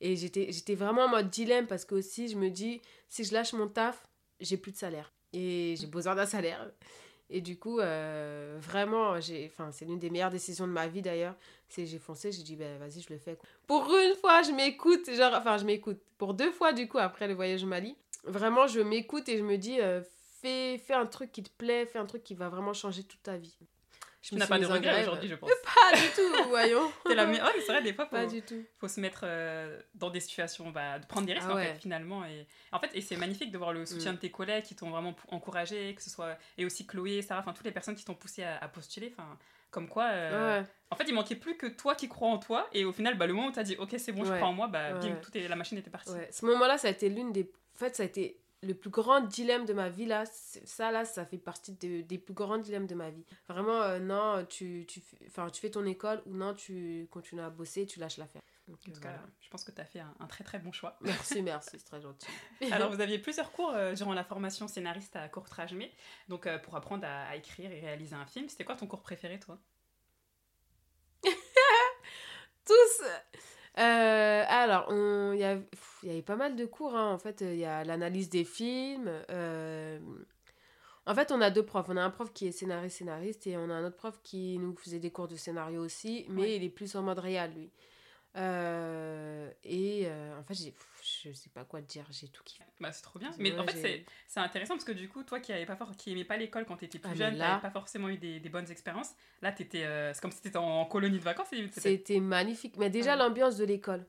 et j'étais, j'étais vraiment en mode dilemme parce que aussi, je me dis « Si je lâche mon taf, j'ai plus de salaire. » Et j'ai besoin d'un salaire. Et du coup, euh, vraiment, j'ai, c'est l'une des meilleures décisions de ma vie d'ailleurs. C'est, j'ai foncé, j'ai dit « Ben vas-y, je le fais. » Pour une fois, je m'écoute. Enfin, je m'écoute. Pour deux fois, du coup, après le voyage au Mali. Vraiment, je m'écoute et je me dis, euh, fais, fais un truc qui te plaît, fais un truc qui va vraiment changer toute ta vie. Je tu n'as pas de regrets aujourd'hui, je pense. Pas du tout, voyons. T'es la meilleure. Ouais, c'est vrai, des fois, faut, pas du tout. Faut se mettre euh, dans des situations, bah, de prendre des risques, ah ouais. en fait, finalement. Et, en fait, et c'est magnifique de voir le soutien mm. de tes collègues qui t'ont vraiment encouragé, que ce soit, et aussi Chloé, Sarah, enfin, toutes les personnes qui t'ont poussé à, à postuler, enfin... Comme quoi, euh, ouais. en fait, il manquait plus que toi qui crois en toi. Et au final, bah, le moment où tu as dit, ok, c'est bon, ouais. je crois en moi, bah, ouais. bim, tout est, la machine était partie. Ouais. Ce moment-là, ça a été l'une des. En fait, ça a été le plus grand dilemme de ma vie. Là. Ça, là, ça fait partie de... des plus grands dilemmes de ma vie. Vraiment, euh, non, tu, tu... Enfin, tu fais ton école ou non, tu continues à bosser, tu lâches l'affaire. Donc, en tout voilà. cas, je pense que tu as fait un, un très très bon choix. Merci, merci, c'est très gentil. Alors, vous aviez plusieurs cours euh, durant la formation scénariste à Kourtrajmé, donc euh, pour apprendre à, à écrire et réaliser un film. C'était quoi ton cours préféré, toi? Tous euh, Alors, il y, y avait pas mal de cours, hein. En fait, il y a l'analyse des films. Euh... En fait, on a deux profs. On a un prof qui est scénariste-scénariste et on a un autre prof qui nous faisait des cours de scénario aussi, mais ouais. il est plus en mode réel, lui. Euh, et euh, en fait j'ai, je sais pas quoi te dire, j'ai tout kiffé. Bah c'est trop bien, mais ouais, en fait c'est, c'est intéressant parce que du coup toi qui n'aimais pas, for- qui aimais pas l'école quand t'étais plus ah, jeune, là... t'avais pas forcément eu des, des bonnes expériences, là t'étais, euh, c'est comme si t'étais en colonie de vacances. C'était, c'était magnifique, mais déjà ouais. l'ambiance de l'école,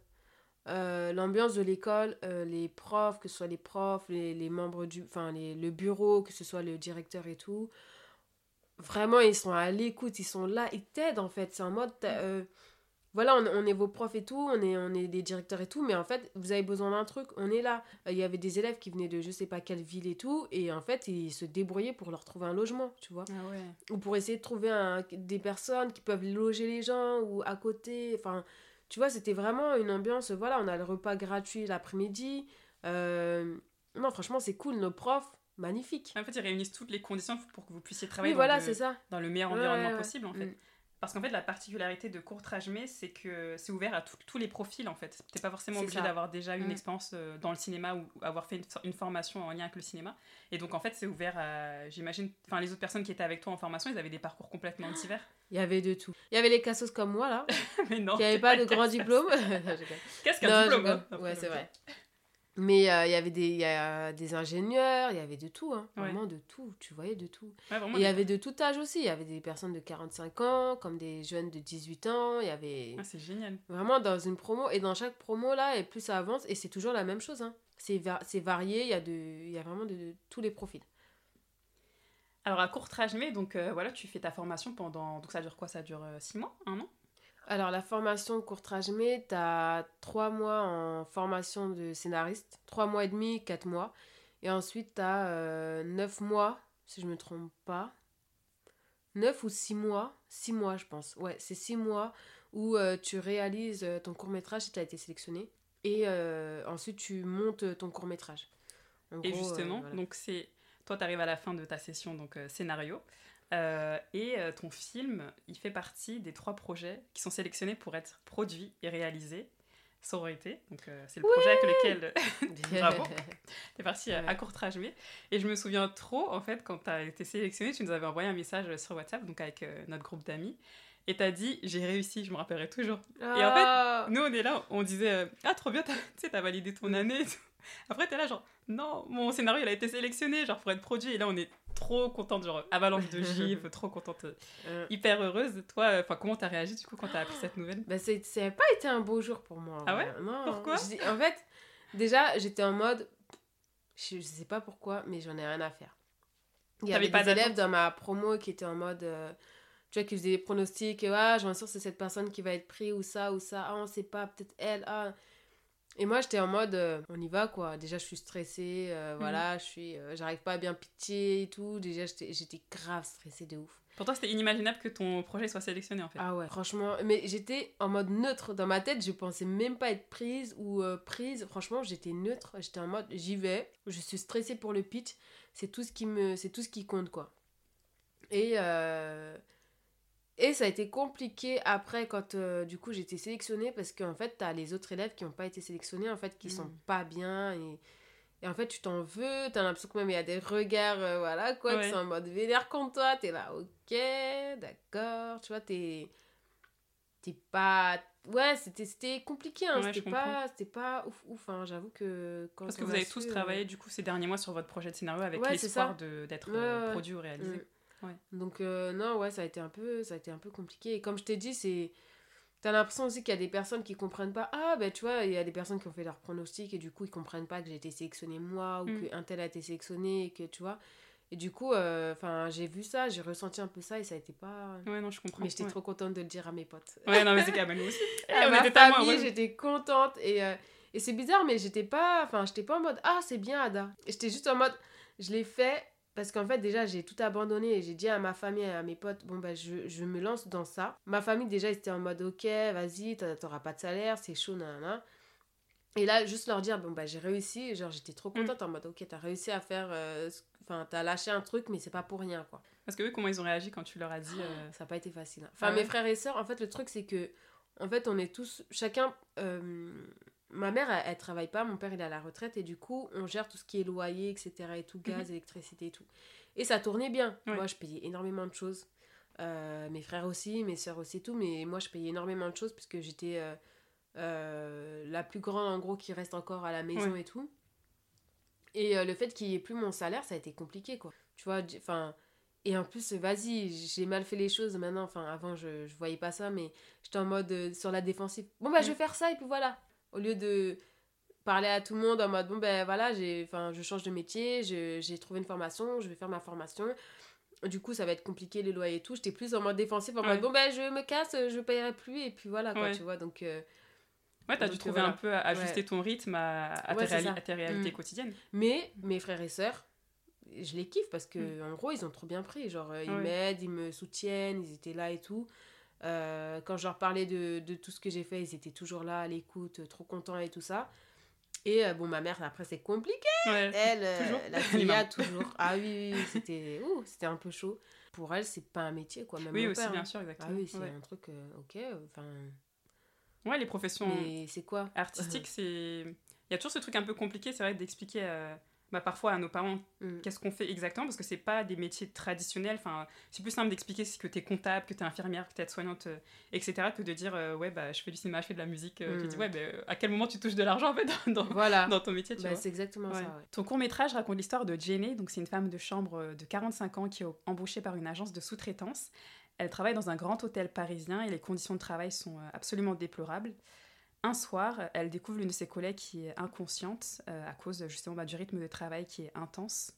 euh, l'ambiance de l'école, euh, les profs, que ce soit les profs, les, les membres du, enfin le bureau, que ce soit le directeur et tout, vraiment ils sont à l'écoute, ils sont là, ils t'aident en fait, c'est en mode... Voilà, on, on est vos profs et tout, on est, on est des directeurs et tout, mais en fait, vous avez besoin d'un truc, on est là. Il y avait des élèves qui venaient de je sais pas quelle ville et tout, et en fait, ils se débrouillaient pour leur trouver un logement, tu vois. Ah ouais. Ou pour essayer de trouver un, des personnes qui peuvent loger les gens, ou à côté, enfin, tu vois, c'était vraiment une ambiance, voilà, on a le repas gratuit l'après-midi. Euh, non, franchement, c'est cool, nos profs, magnifiques. En fait, ils réunissent toutes les conditions pour que vous puissiez travailler oui, dans, voilà, le, c'est ça. dans le meilleur environnement ouais, ouais, ouais. possible, en fait. Mm. Parce qu'en fait, la particularité de Kourtrajmé, c'est que c'est ouvert à tout, tous les profils, en fait. T'es pas forcément obligé d'avoir déjà une mmh. expérience dans le cinéma ou avoir fait une, une formation en lien avec le cinéma. Et donc, en fait, c'est ouvert à... J'imagine... Enfin, les autres personnes qui étaient avec toi en formation, ils avaient des parcours complètement divers. Il y avait de tout. Il y avait les cassos comme moi, là, mais non, qui n'avaient pas, pas de grand diplôme. Qu'est-ce qu'un non, diplôme hein, ouais, c'est vrai. Mais il euh, y avait des, y a des ingénieurs, il y avait de tout, hein, ouais. vraiment de tout, tu voyais de tout. Ouais, il y avait de tout âge aussi, il y avait des personnes de quarante-cinq ans, comme des jeunes de dix-huit ans, il y avait... Ah, c'est génial. Vraiment dans une promo, et dans chaque promo là, et plus ça avance, et c'est toujours la même chose, hein. C'est, va- c'est varié, il y a, de, y a vraiment de, de tous les profils. Alors à Kourtrajmé, donc euh, voilà, tu fais ta formation pendant... Donc ça dure quoi? Ça dure six mois, un an? Alors, la formation Kourtrajmé, tu as trois mois en formation de scénariste, trois mois et demi, quatre mois. Et ensuite, tu as euh, neuf mois, si je ne me trompe pas. neuf ou six mois, six mois, je pense. Ouais, c'est six mois où euh, tu réalises euh, ton court-métrage si tu as été sélectionné. Et euh, ensuite, tu montes ton court-métrage. En et gros, justement, euh, voilà. donc c'est... toi, tu arrives à la fin de ta session, donc euh, scénario. Euh, et euh, ton film, il fait partie des trois projets qui sont sélectionnés pour être produits et réalisés. Sororité, donc euh, c'est le oui projet avec lequel bravo, t'es partie ouais. à Kourtrajmé. Et je me souviens trop, en fait, quand t'as été sélectionnée, tu nous avais envoyé un message sur WhatsApp, donc avec euh, notre groupe d'amis, et t'as dit, j'ai réussi, je me rappellerai toujours. Ah. Et en fait, nous on est là, on disait, euh, ah trop bien, tu sais, t'as validé ton année. Après t'es là genre, non, mon scénario il a été sélectionné, genre pour être produit. Et là on est trop contente, genre avalanche de gifs, trop contente, euh, hyper heureuse. Toi, enfin euh, comment t'as réagi du coup quand t'as appris cette nouvelle? Bah c'est, ça n'a pas été un beau jour pour moi. Ah ouais non, pourquoi? je, En fait, déjà j'étais en mode, je, je sais pas pourquoi, mais j'en ai rien à faire. Il y avait des élèves dans ma promo qui étaient en mode... Euh, tu vois, qui faisaient des pronostics, et ah, j'en suis sûre, c'est cette personne qui va être prise, ou ça, ou ça, ah, on sait pas, peut-être elle, ah. Et moi, j'étais en mode, euh, on y va, quoi. Déjà, je suis stressée, euh, mm-hmm. voilà, je suis, euh, j'arrive pas à bien pitcher et tout. Déjà, j'étais, j'étais grave stressée de ouf. Pour toi, c'était inimaginable que ton projet soit sélectionné, en fait. Ah ouais, franchement, mais j'étais en mode neutre. Dans ma tête, je pensais même pas être prise ou euh, prise. Franchement, j'étais neutre, j'étais en mode, j'y vais, je suis stressée pour le pitch, c'est tout ce qui me, c'est tout ce qui compte, quoi. Et... Euh... Et ça a été compliqué après quand euh, du coup j'étais sélectionnée, parce qu'en fait t'as les autres élèves qui n'ont pas été sélectionnés, en fait qui mmh. sont pas bien, et, et en fait tu t'en veux, t'as l'impression que même il y a des regards euh, voilà quoi, ouais. qui sont en mode vénère contre toi, t'es là ok, d'accord, tu vois, t'es, t'es pas... Ouais, c'était, c'était compliqué, hein. ouais, c'était, pas, c'était pas ouf ouf, hein. J'avoue que... Quand Parce que vous avez su, tous euh... travaillé du coup ces derniers mois sur votre projet de scénario avec ouais, l'espoir de, d'être ouais, euh, produit ou réalisé. Mmh. Ouais. Donc euh, non, ouais, ça a été un peu, ça a été un peu compliqué. Et comme je t'ai dit, c'est... T'as l'impression aussi qu'il y a des personnes qui comprennent pas. Ah, ben bah, tu vois, il y a des personnes qui ont fait leur pronostic et du coup, ils comprennent pas que j'ai été sélectionnée moi ou mm. qu'un tel a été sélectionné et que, tu vois... Et du coup, enfin, euh, j'ai vu ça, j'ai ressenti un peu ça et ça a été pas... Ouais, non, je comprends. Mais j'étais ouais. trop contente de le dire à mes potes. Ouais, non, mais c'est quand même nous aussi. À ma famille, ouais. j'étais contente et... Euh... Et c'est bizarre, mais j'étais pas, enfin, j'étais pas en mode « Ah, c'est bien, Hada ». J'étais juste en mode « Je l'ai fait » parce qu'en fait, déjà, j'ai tout abandonné et j'ai dit à ma famille et à mes potes « Bon, bah, je, je me lance dans ça ». Ma famille, déjà, ils étaient en mode « Ok, vas-y, t'auras pas de salaire, c'est chaud, nanana ». Et là, juste leur dire « Bon, bah, j'ai réussi ». Genre, j'étais trop contente en mode « Ok, t'as réussi à faire... Euh, Enfin, t'as lâché un truc, mais c'est pas pour rien, quoi ». Parce que eux, comment ils ont réagi quand tu leur as dit euh... Ça n'a pas été facile. Hein. Enfin, ah ouais. mes frères et sœurs, en fait, le truc, c'est que... En fait, on est tous... Chacun... Euh... Ma mère, elle, elle travaille pas, mon père, il est à la retraite, et du coup, on gère tout ce qui est loyer, et cetera, et tout, gaz, électricité, et tout. Et ça tournait bien. Ouais. Moi, je payais énormément de choses. Euh, mes frères aussi, mes sœurs aussi, tout, mais moi, je payais énormément de choses, parce que j'étais euh, euh, la plus grande, en gros, qui reste encore à la maison ouais. et tout. Et euh, le fait qu'il n'y ait plus mon salaire, ça a été compliqué, quoi. Tu vois, enfin... Et en plus, vas-y, j'ai mal fait les choses maintenant. Enfin, avant, je, je voyais pas ça, mais j'étais en mode euh, sur la défensive. Bon, bah, ouais. je vais faire ça, et puis voilà. Au lieu de parler à tout le monde en mode bon ben voilà, j'ai, enfin, je change de métier, je, j'ai trouvé une formation, je vais faire ma formation, du coup ça va être compliqué les loyers et tout, j'étais plus en mode défensif en ouais. mode bon ben je me casse, je paierai plus et puis voilà quoi, ouais. tu vois, donc euh, ouais, t'as dû trouver voilà. un peu à ajuster ouais. ton rythme à, à, ouais, tes, réali- à tes réalités mmh. quotidiennes. Mais mes frères et sœurs, je les kiffe parce que mmh. en gros ils ont trop bien pris, genre ils ouais. m'aident, ils me soutiennent, ils étaient là et tout. Euh, quand je leur parlais de, de tout ce que j'ai fait, ils étaient toujours là à l'écoute, trop contents et tout ça. Et euh, bon, ma mère, après, c'est compliqué. Ouais, elle, euh, toujours. La Célia, toujours. Ah oui, oui c'était, ouh, c'était un peu chaud. Pour elle, c'est pas un métier, quoi. Même oui, mon aussi, père, bien hein. sûr, exactement. Ah oui, c'est ouais. un truc, euh, ok, enfin... Euh, ouais, les professions c'est quoi artistiques, c'est... Il y a toujours ce truc un peu compliqué, c'est vrai, d'expliquer... Euh... Bah, parfois à nos parents, mm. qu'est-ce qu'on fait exactement, parce que c'est pas des métiers traditionnels. Enfin, c'est plus simple d'expliquer que t'es comptable, que t'es infirmière, que t'es aide-soignante, euh, et cetera, que de dire euh, ouais, bah je fais du cinéma, je fais de la musique. Euh, mm. Tu dis ouais, bah, à quel moment tu touches de l'argent en fait dans, dans, voilà. dans ton métier, tu bah, vois. C'est exactement ouais. ça. Ouais. Ton court-métrage raconte l'histoire de Djéné, donc c'est une femme de chambre de quarante-cinq ans qui est embauchée par une agence de sous-traitance. Elle travaille dans un grand hôtel parisien et les conditions de travail sont absolument déplorables. Un soir, elle découvre l'une de ses collègues qui est inconsciente euh, à cause justement bah, du rythme de travail qui est intense.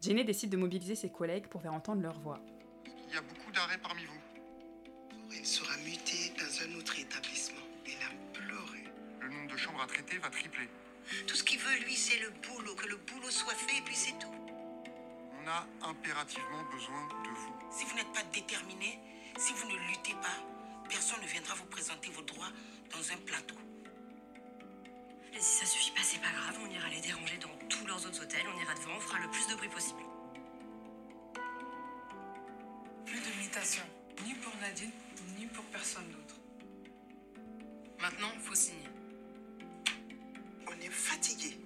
Djéné décide de mobiliser ses collègues pour faire entendre leur voix. Il y a beaucoup d'arrêts parmi vous. Elle sera mutée dans un autre établissement. Elle a pleuré. Le nombre de chambres à traiter va tripler. Tout ce qu'il veut, lui, c'est le boulot, que le boulot soit fait et puis c'est tout. On a impérativement besoin de vous. Si vous n'êtes pas déterminés, si vous ne luttez pas, personne ne viendra vous présenter vos droits dans un plateau. Et si ça suffit pas, c'est pas grave, on ira les déranger dans tous leurs autres hôtels, on ira devant, on fera le plus de bruit possible. Plus de mutation, ni pour Nadine, ni pour personne d'autre. Maintenant, faut signer. On est fatigué.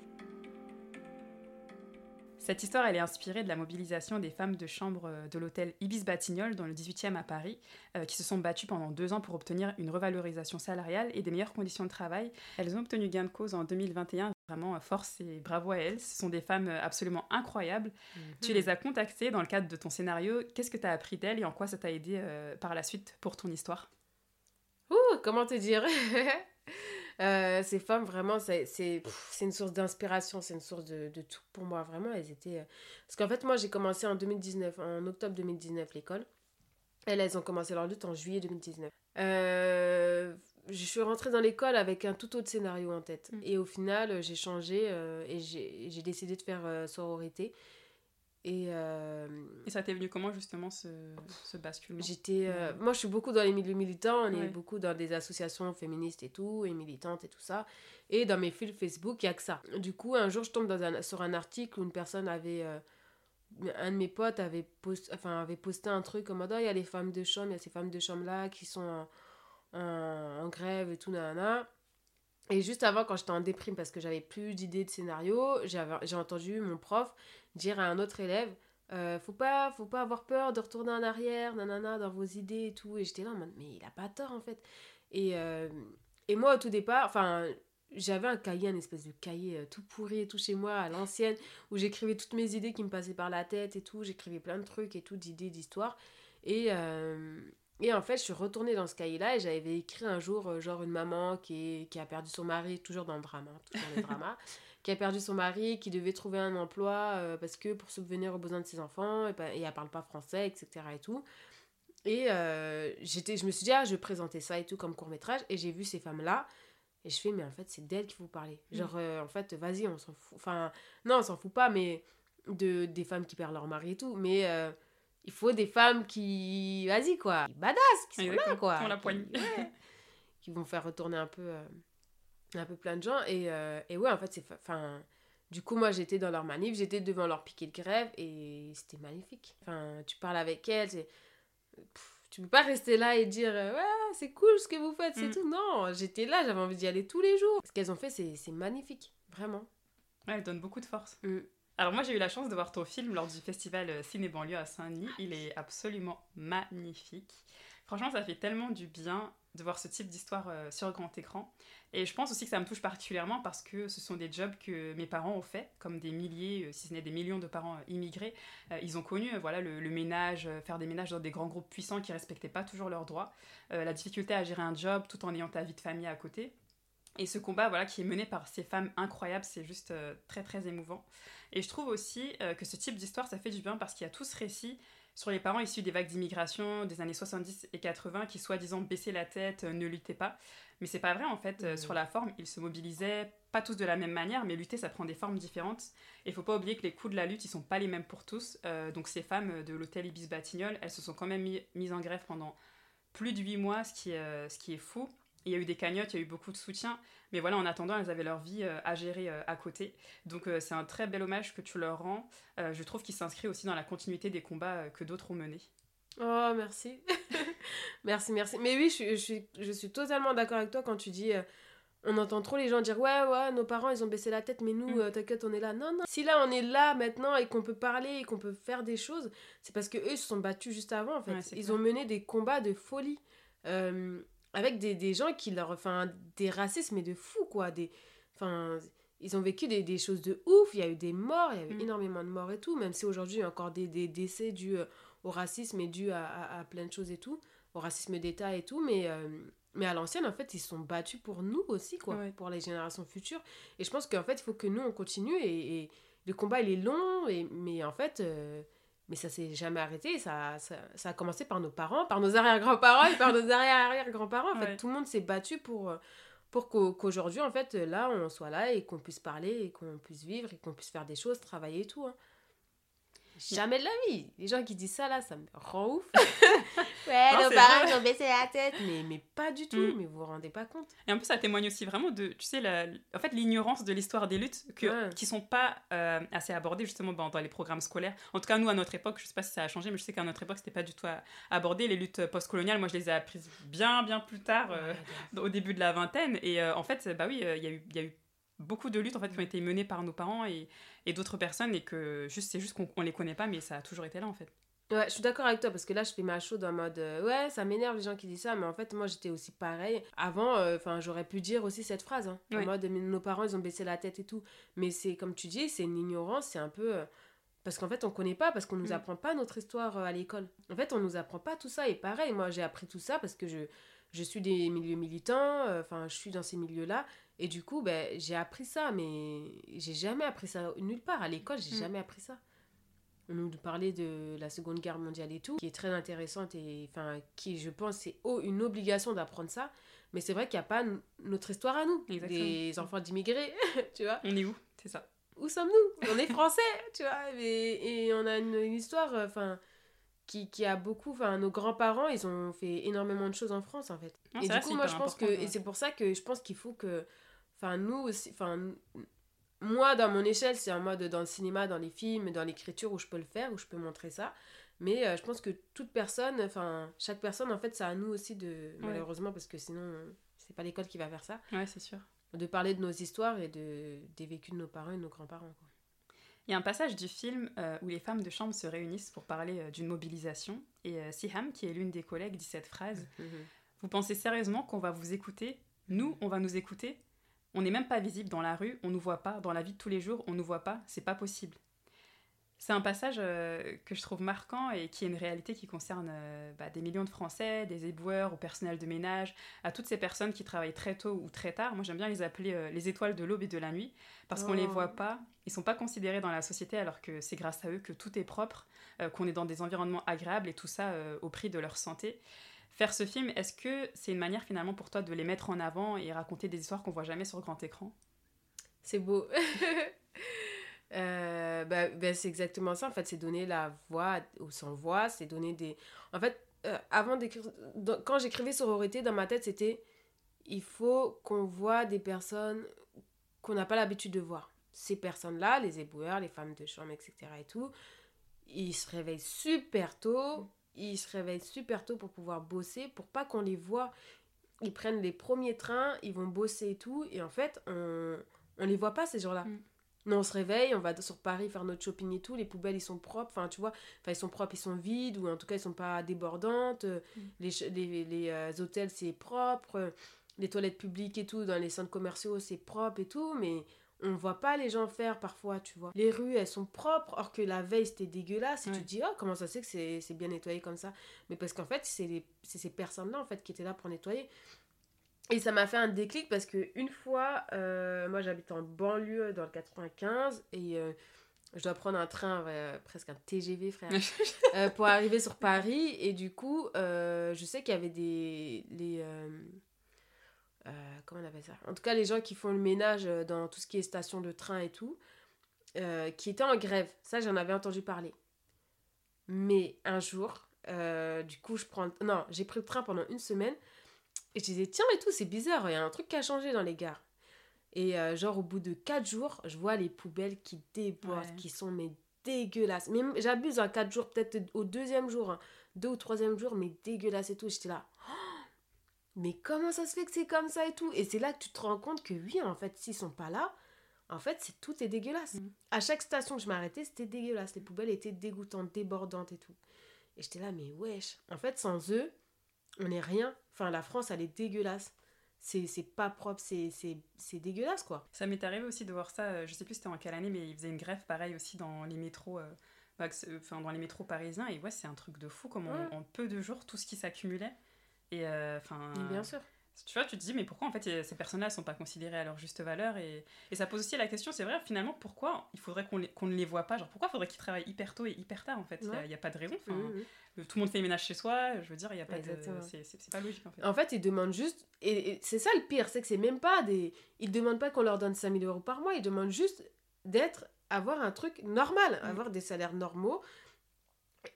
Cette histoire, elle est inspirée de la mobilisation des femmes de chambre de l'hôtel Ibis Batignolles dans le dix-huitième à Paris, euh, qui se sont battues pendant deux ans pour obtenir une revalorisation salariale et des meilleures conditions de travail. Elles ont obtenu gain de cause en deux mille vingt et un. Vraiment, force et bravo à elles. Ce sont des femmes absolument incroyables. Mmh. Tu les as contactées dans le cadre de ton scénario. Qu'est-ce que tu as appris d'elles et en quoi ça t'a aidé euh, par la suite pour ton histoire ? Ouh, comment te dire ? Euh, ces femmes vraiment c'est, c'est, pff, c'est une source d'inspiration, c'est une source de, de tout pour moi vraiment. Elles étaient euh... parce qu'en fait moi j'ai commencé en deux mille dix-neuf, en octobre deux mille dix-neuf l'école, elles elles ont commencé leur lutte en juillet deux mille dix-neuf. euh... je suis rentrée dans l'école avec un tout autre scénario en tête mmh. et au final j'ai changé euh, et j'ai, j'ai décidé de faire euh, sororité et, euh... et ça t'est venu comment justement ce, ce basculement? J'étais, euh... moi je suis beaucoup dans les milieux militants, on ouais. est beaucoup dans des associations féministes et tout, et militantes et tout ça, et dans mes fils Facebook il n'y a que ça. Du coup un jour je tombe dans un, sur un article où une personne avait, euh... un de mes potes avait, post... enfin, avait posté un truc comme oh, il y a les femmes de chambre, il y a ces femmes de chambre là qui sont en, en... en grève et tout nanana. Et juste avant, quand j'étais en déprime parce que j'avais plus d'idées de scénario, j'avais, j'ai entendu mon prof dire à un autre élève euh, faut pas faut pas avoir peur de retourner en arrière nanana dans vos idées et tout, et j'étais là mais il a pas tort en fait. Et euh, et moi au tout départ, enfin j'avais un cahier, un espèce de cahier tout pourri et tout chez moi à l'ancienne, où j'écrivais toutes mes idées qui me passaient par la tête et tout, j'écrivais plein de trucs et tout, d'idées, d'histoires, et, euh, et en fait je suis retournée dans ce cahier là et j'avais écrit un jour genre une maman qui, est, qui a perdu son mari, toujours dans le drame, hein, toujours dans le drama, qui a perdu son mari, qui devait trouver un emploi euh, parce que pour subvenir aux besoins de ses enfants, et, et elle parle pas français, etc. et tout. Et euh, j'étais, je me suis dit, ah, je vais présenter ça et tout comme court-métrage. Et j'ai vu ces femmes-là. Et je fais, mais en fait, c'est d'elles qu'il faut parler. Genre, mmh. euh, en fait, vas-y, on s'en fout. Enfin, non, on s'en fout pas, mais de, des femmes qui perdent leur mari et tout. Mais euh, il faut des femmes qui, vas-y, quoi. Badass, qui sont là, quoi. Pour la poigne. Qui, ouais, qui vont faire retourner un peu, euh, un peu plein de gens. Et, euh, et ouais, en fait, c'est... Enfin... Du coup, moi, j'étais dans leur manif. J'étais devant leur piquet de grève. Et c'était magnifique. Enfin, tu parles avec elles, c'est... Pff, tu peux pas rester là et dire euh, ouais, c'est cool ce que vous faites, c'est mmh. tout. Non, j'étais là, j'avais envie d'y aller tous les jours. Ce qu'elles ont fait, c'est, c'est magnifique, vraiment. Ouais, elles donnent beaucoup de force. Mmh. Alors moi, j'ai eu la chance de voir ton film lors du festival Ciné Banlieue à Saint-Denis. Il est absolument magnifique. Franchement, ça fait tellement du bien de voir ce type d'histoire euh, sur grand écran. Et je pense aussi que ça me touche particulièrement parce que ce sont des jobs que mes parents ont fait, comme des milliers, euh, si ce n'est des millions de parents euh, immigrés. Euh, ils ont connu euh, voilà, le, le ménage, euh, faire des ménages dans des grands groupes puissants qui ne respectaient pas toujours leurs droits, euh, la difficulté à gérer un job tout en ayant ta vie de famille à côté. Et ce combat voilà, qui est mené par ces femmes incroyables, c'est juste euh, très très émouvant. Et je trouve aussi euh, que ce type d'histoire, ça fait du bien parce qu'il y a tout ce récit sur les parents issus des vagues d'immigration des années soixante-dix et quatre-vingts qui soi-disant baissaient la tête, euh, ne luttaient pas. Mais c'est pas vrai en fait, euh, mmh. sur la forme, ils se mobilisaient, pas tous de la même manière, mais lutter ça prend des formes différentes. Et faut pas oublier que les coups de la lutte, ils sont pas les mêmes pour tous. Euh, donc ces femmes de l'hôtel Ibis Batignolles, elles se sont quand même mi- mises en grève pendant plus de huit mois, ce qui, euh, ce qui est fou. Il y a eu des cagnottes, il y a eu beaucoup de soutien, mais voilà, en attendant, elles avaient leur vie euh, à gérer euh, à côté. Donc euh, c'est un très bel hommage que tu leur rends. Euh, je trouve qu'il s'inscrit aussi dans la continuité des combats euh, que d'autres ont menés. Oh, merci. merci, merci. Mais oui, je, je, suis, je suis totalement d'accord avec toi quand tu dis... Euh, on entend trop les gens dire « Ouais, ouais, nos parents, ils ont baissé la tête, mais nous, mm. euh, t'inquiète, on est là. » Non, non. Si là, on est là maintenant et qu'on peut parler et qu'on peut faire des choses, c'est parce qu'eux, ils se sont battus juste avant, en fait. Ouais, ils clair. ont mené des combats de folie. Euh... Avec des, des gens qui leur... Enfin, des racistes, mais de fous, quoi. Des, enfin, ils ont vécu des, des choses de ouf. Il y a eu des morts, il y a eu mmh. énormément de morts et tout. Même si aujourd'hui, il y a encore des, des décès dus au racisme et dus à, à, à plein de choses et tout. Au racisme d'État et tout. Mais, euh, mais à l'ancienne, en fait, ils se sont battus pour nous aussi, quoi. Ouais. Pour les générations futures. Et je pense qu'en fait, il faut que nous, on continue. Et, et le combat, il est long. Et, mais en fait... Euh, mais ça s'est jamais arrêté, ça, ça, ça a commencé par nos parents, par nos arrière-grands-parents et par nos arrière-arrière-grands-parents. En fait, ouais. tout le monde s'est battu pour, pour qu'au, qu'aujourd'hui, en fait, là, on soit là et qu'on puisse parler et qu'on puisse vivre et qu'on puisse faire des choses, travailler et tout. Hein. Jamais de la vie. Les gens qui disent ça, là, ça me rend ouf. ouais, non, nos parents, ils ont baissé la tête. Mais, mais pas du tout, mm. mais vous vous rendez pas compte. Et en plus, ça témoigne aussi vraiment de, tu sais, la, en fait, l'ignorance de l'histoire des luttes que, ouais. qui sont pas euh, assez abordées, justement, ben, dans les programmes scolaires. En tout cas, nous, à notre époque, je sais pas si ça a changé, mais je sais qu'à notre époque, c'était pas du tout abordé. Les luttes post-coloniales, moi, je les ai apprises bien, bien plus tard, euh, ouais, au début de la vingtaine. Et euh, en fait, bah oui, il euh, y a eu... Y a eu beaucoup de luttes en fait qui ont été menées par nos parents et, et d'autres personnes et que juste c'est juste qu'on on les connaît pas mais ça a toujours été là en fait. Ouais, je suis d'accord avec toi parce que là je fais ma chaude en mode euh, ouais ça m'énerve les gens qui disent ça, mais en fait moi j'étais aussi pareil avant, enfin euh, j'aurais pu dire aussi cette phrase hein, en ouais. mode nos parents ils ont baissé la tête et tout, mais c'est comme tu dis, c'est une ignorance, c'est un peu euh, parce qu'en fait on connaît pas, parce qu'on nous mmh. apprend pas notre histoire euh, à l'école. En fait on nous apprend pas tout ça et pareil moi j'ai appris tout ça parce que je je suis des milieux militants, enfin euh, je suis dans ces milieux là. Et du coup, ben, j'ai appris ça, mais j'ai jamais appris ça nulle part. À l'école, j'ai mmh. jamais appris ça. On nous parlait de la Seconde Guerre mondiale et tout, qui est très intéressante et enfin, qui, je pense, c'est une obligation d'apprendre ça. Mais c'est vrai qu'il n'y a pas n- notre histoire à nous, des enfants d'immigrés, tu vois. On est où ? C'est ça. Où sommes-nous ? On est français, tu vois. Et, et on a une, une histoire, enfin... Qui, qui a beaucoup, enfin nos grands-parents ils ont fait énormément de choses en France en fait. Non, et du vrai, coup moi je pense que, ouais. et c'est pour ça que je pense qu'il faut que, enfin nous aussi, enfin moi dans mon échelle c'est en mode dans le cinéma, dans les films, dans l'écriture où je peux le faire, où je peux montrer ça, mais euh, je pense que toute personne, enfin chaque personne en fait c'est à nous aussi de, ouais. malheureusement parce que sinon c'est pas l'école qui va faire ça. Ouais c'est sûr. De parler de nos histoires et de, des vécus de nos parents et de nos grands-parents quoi. Il y a un passage du film euh, où les femmes de chambre se réunissent pour parler euh, d'une mobilisation. Et euh, Siham, qui est l'une des collègues, dit cette phrase. Mmh. « Vous pensez sérieusement qu'on va vous écouter ? Nous, on va nous écouter ? On n'est même pas visible dans la rue, on nous voit pas, dans la vie de tous les jours, on nous voit pas, c'est pas possible. C'est un passage euh, que je trouve marquant et qui est une réalité qui concerne euh, bah, des millions de Français, des éboueurs, au personnel de ménage, à toutes ces personnes qui travaillent très tôt ou très tard. Moi, j'aime bien les appeler euh, les étoiles de l'aube et de la nuit, parce oh. qu'on les voit pas, ils sont pas considérés dans la société, alors que c'est grâce à eux que tout est propre, euh, qu'on est dans des environnements agréables et tout ça euh, au prix de leur santé. Faire ce film, est-ce que c'est une manière finalement pour toi de les mettre en avant et raconter des histoires qu'on voit jamais sur grand écran ? C'est beau. Euh, bah, bah, c'est exactement ça en fait, c'est donner la voix aux sans-voix, c'est donner des... En fait, euh, avant d'écrire, dans... quand j'écrivais sororité, dans ma tête c'était il faut qu'on voit des personnes qu'on n'a pas l'habitude de voir. Ces personnes-là, les éboueurs, les femmes de chambre, et cetera et tout, ils se réveillent super tôt, ils se réveillent super tôt pour pouvoir bosser, pour pas qu'on les voit. Ils prennent les premiers trains, ils vont bosser et tout, et en fait on, on les voit pas ces gens-là. Mm. Non, on se réveille, on va sur Paris faire notre shopping et tout, les poubelles, ils sont propres, enfin, tu vois, enfin, ils sont propres, ils sont vides, ou en tout cas, ils sont pas débordantes, mmh. les, les, les euh, hôtels, c'est propre, les toilettes publiques et tout, dans les centres commerciaux, c'est propre et tout, mais on voit pas les gens faire parfois, tu vois. Les rues, elles sont propres, or que la veille, c'était dégueulasse, et ouais. tu te dis, oh, comment ça se fait que c'est, c'est bien nettoyé comme ça ? Mais parce qu'en fait, c'est, les, c'est ces personnes-là, en fait, qui étaient là pour nettoyer. Et ça m'a fait un déclic parce qu'une fois, euh, moi j'habite en banlieue dans le quatre-vingt-quinze et euh, je dois prendre un train, euh, presque un T G V frère, euh, pour arriver sur Paris. Et du coup, euh, je sais qu'il y avait des... Les, euh, euh, comment on appelle ça ? En tout cas, les gens qui font le ménage dans tout ce qui est station de train et tout, euh, qui étaient en grève. Ça, j'en avais entendu parler. Mais un jour, euh, du coup, je prends... Non, j'ai pris le train pendant une semaine. Et je disais, tiens, et tout, c'est bizarre, il y a un truc qui a changé dans les gares. Et euh, genre, au bout de quatre jours, je vois les poubelles qui débordent, ouais. qui sont mais dégueulasses. Mais j'abuse, hein, quatre jours, peut-être au deuxième jour, hein, deux ou troisième jour, mais dégueulasses et tout. J'étais là, oh, mais comment ça se fait que c'est comme ça et tout ? Et c'est là que tu te rends compte que oui, en fait, s'ils sont pas là, en fait, c'est, tout est dégueulasse. Mmh. À chaque station que je m'arrêtais, c'était dégueulasse. Les poubelles étaient dégoûtantes, débordantes et tout. Et j'étais là, mais wesh, en fait, sans eux, on n'est rien. Enfin, la France, elle est dégueulasse. C'est, c'est pas propre, c'est, c'est, c'est dégueulasse, quoi. Ça m'est arrivé aussi de voir ça. Je sais plus c'était en quelle année, mais ils faisaient une grève, pareil, aussi dans les métros, euh, bah, enfin, dans les métros parisiens. Et ouais, c'est un truc de fou, comme ouais. en, en peu de jours, tout ce qui s'accumulait. Et enfin... Euh, bien sûr. Tu vois, tu te dis, mais pourquoi, en fait, ces personnes-là ne sont pas considérées à leur juste valeur et, et ça pose aussi la question, c'est vrai, finalement, pourquoi il faudrait qu'on, les, qu'on ne les voit pas ? Genre, pourquoi il faudrait qu'ils travaillent hyper tôt et hyper tard, en fait ? Il ouais. n'y a, a pas de raison. Enfin, mmh, mmh. Tout le monde fait les ménages chez soi, je veux dire, il n'y a pas de... C'est, c'est, c'est pas logique, en fait. En fait, ils demandent juste... Et, et c'est ça, le pire, c'est que c'est même pas des... Ils ne demandent pas qu'on leur donne cinq mille euros par mois, ils demandent juste d'être... Avoir un truc normal, mmh. avoir des salaires normaux,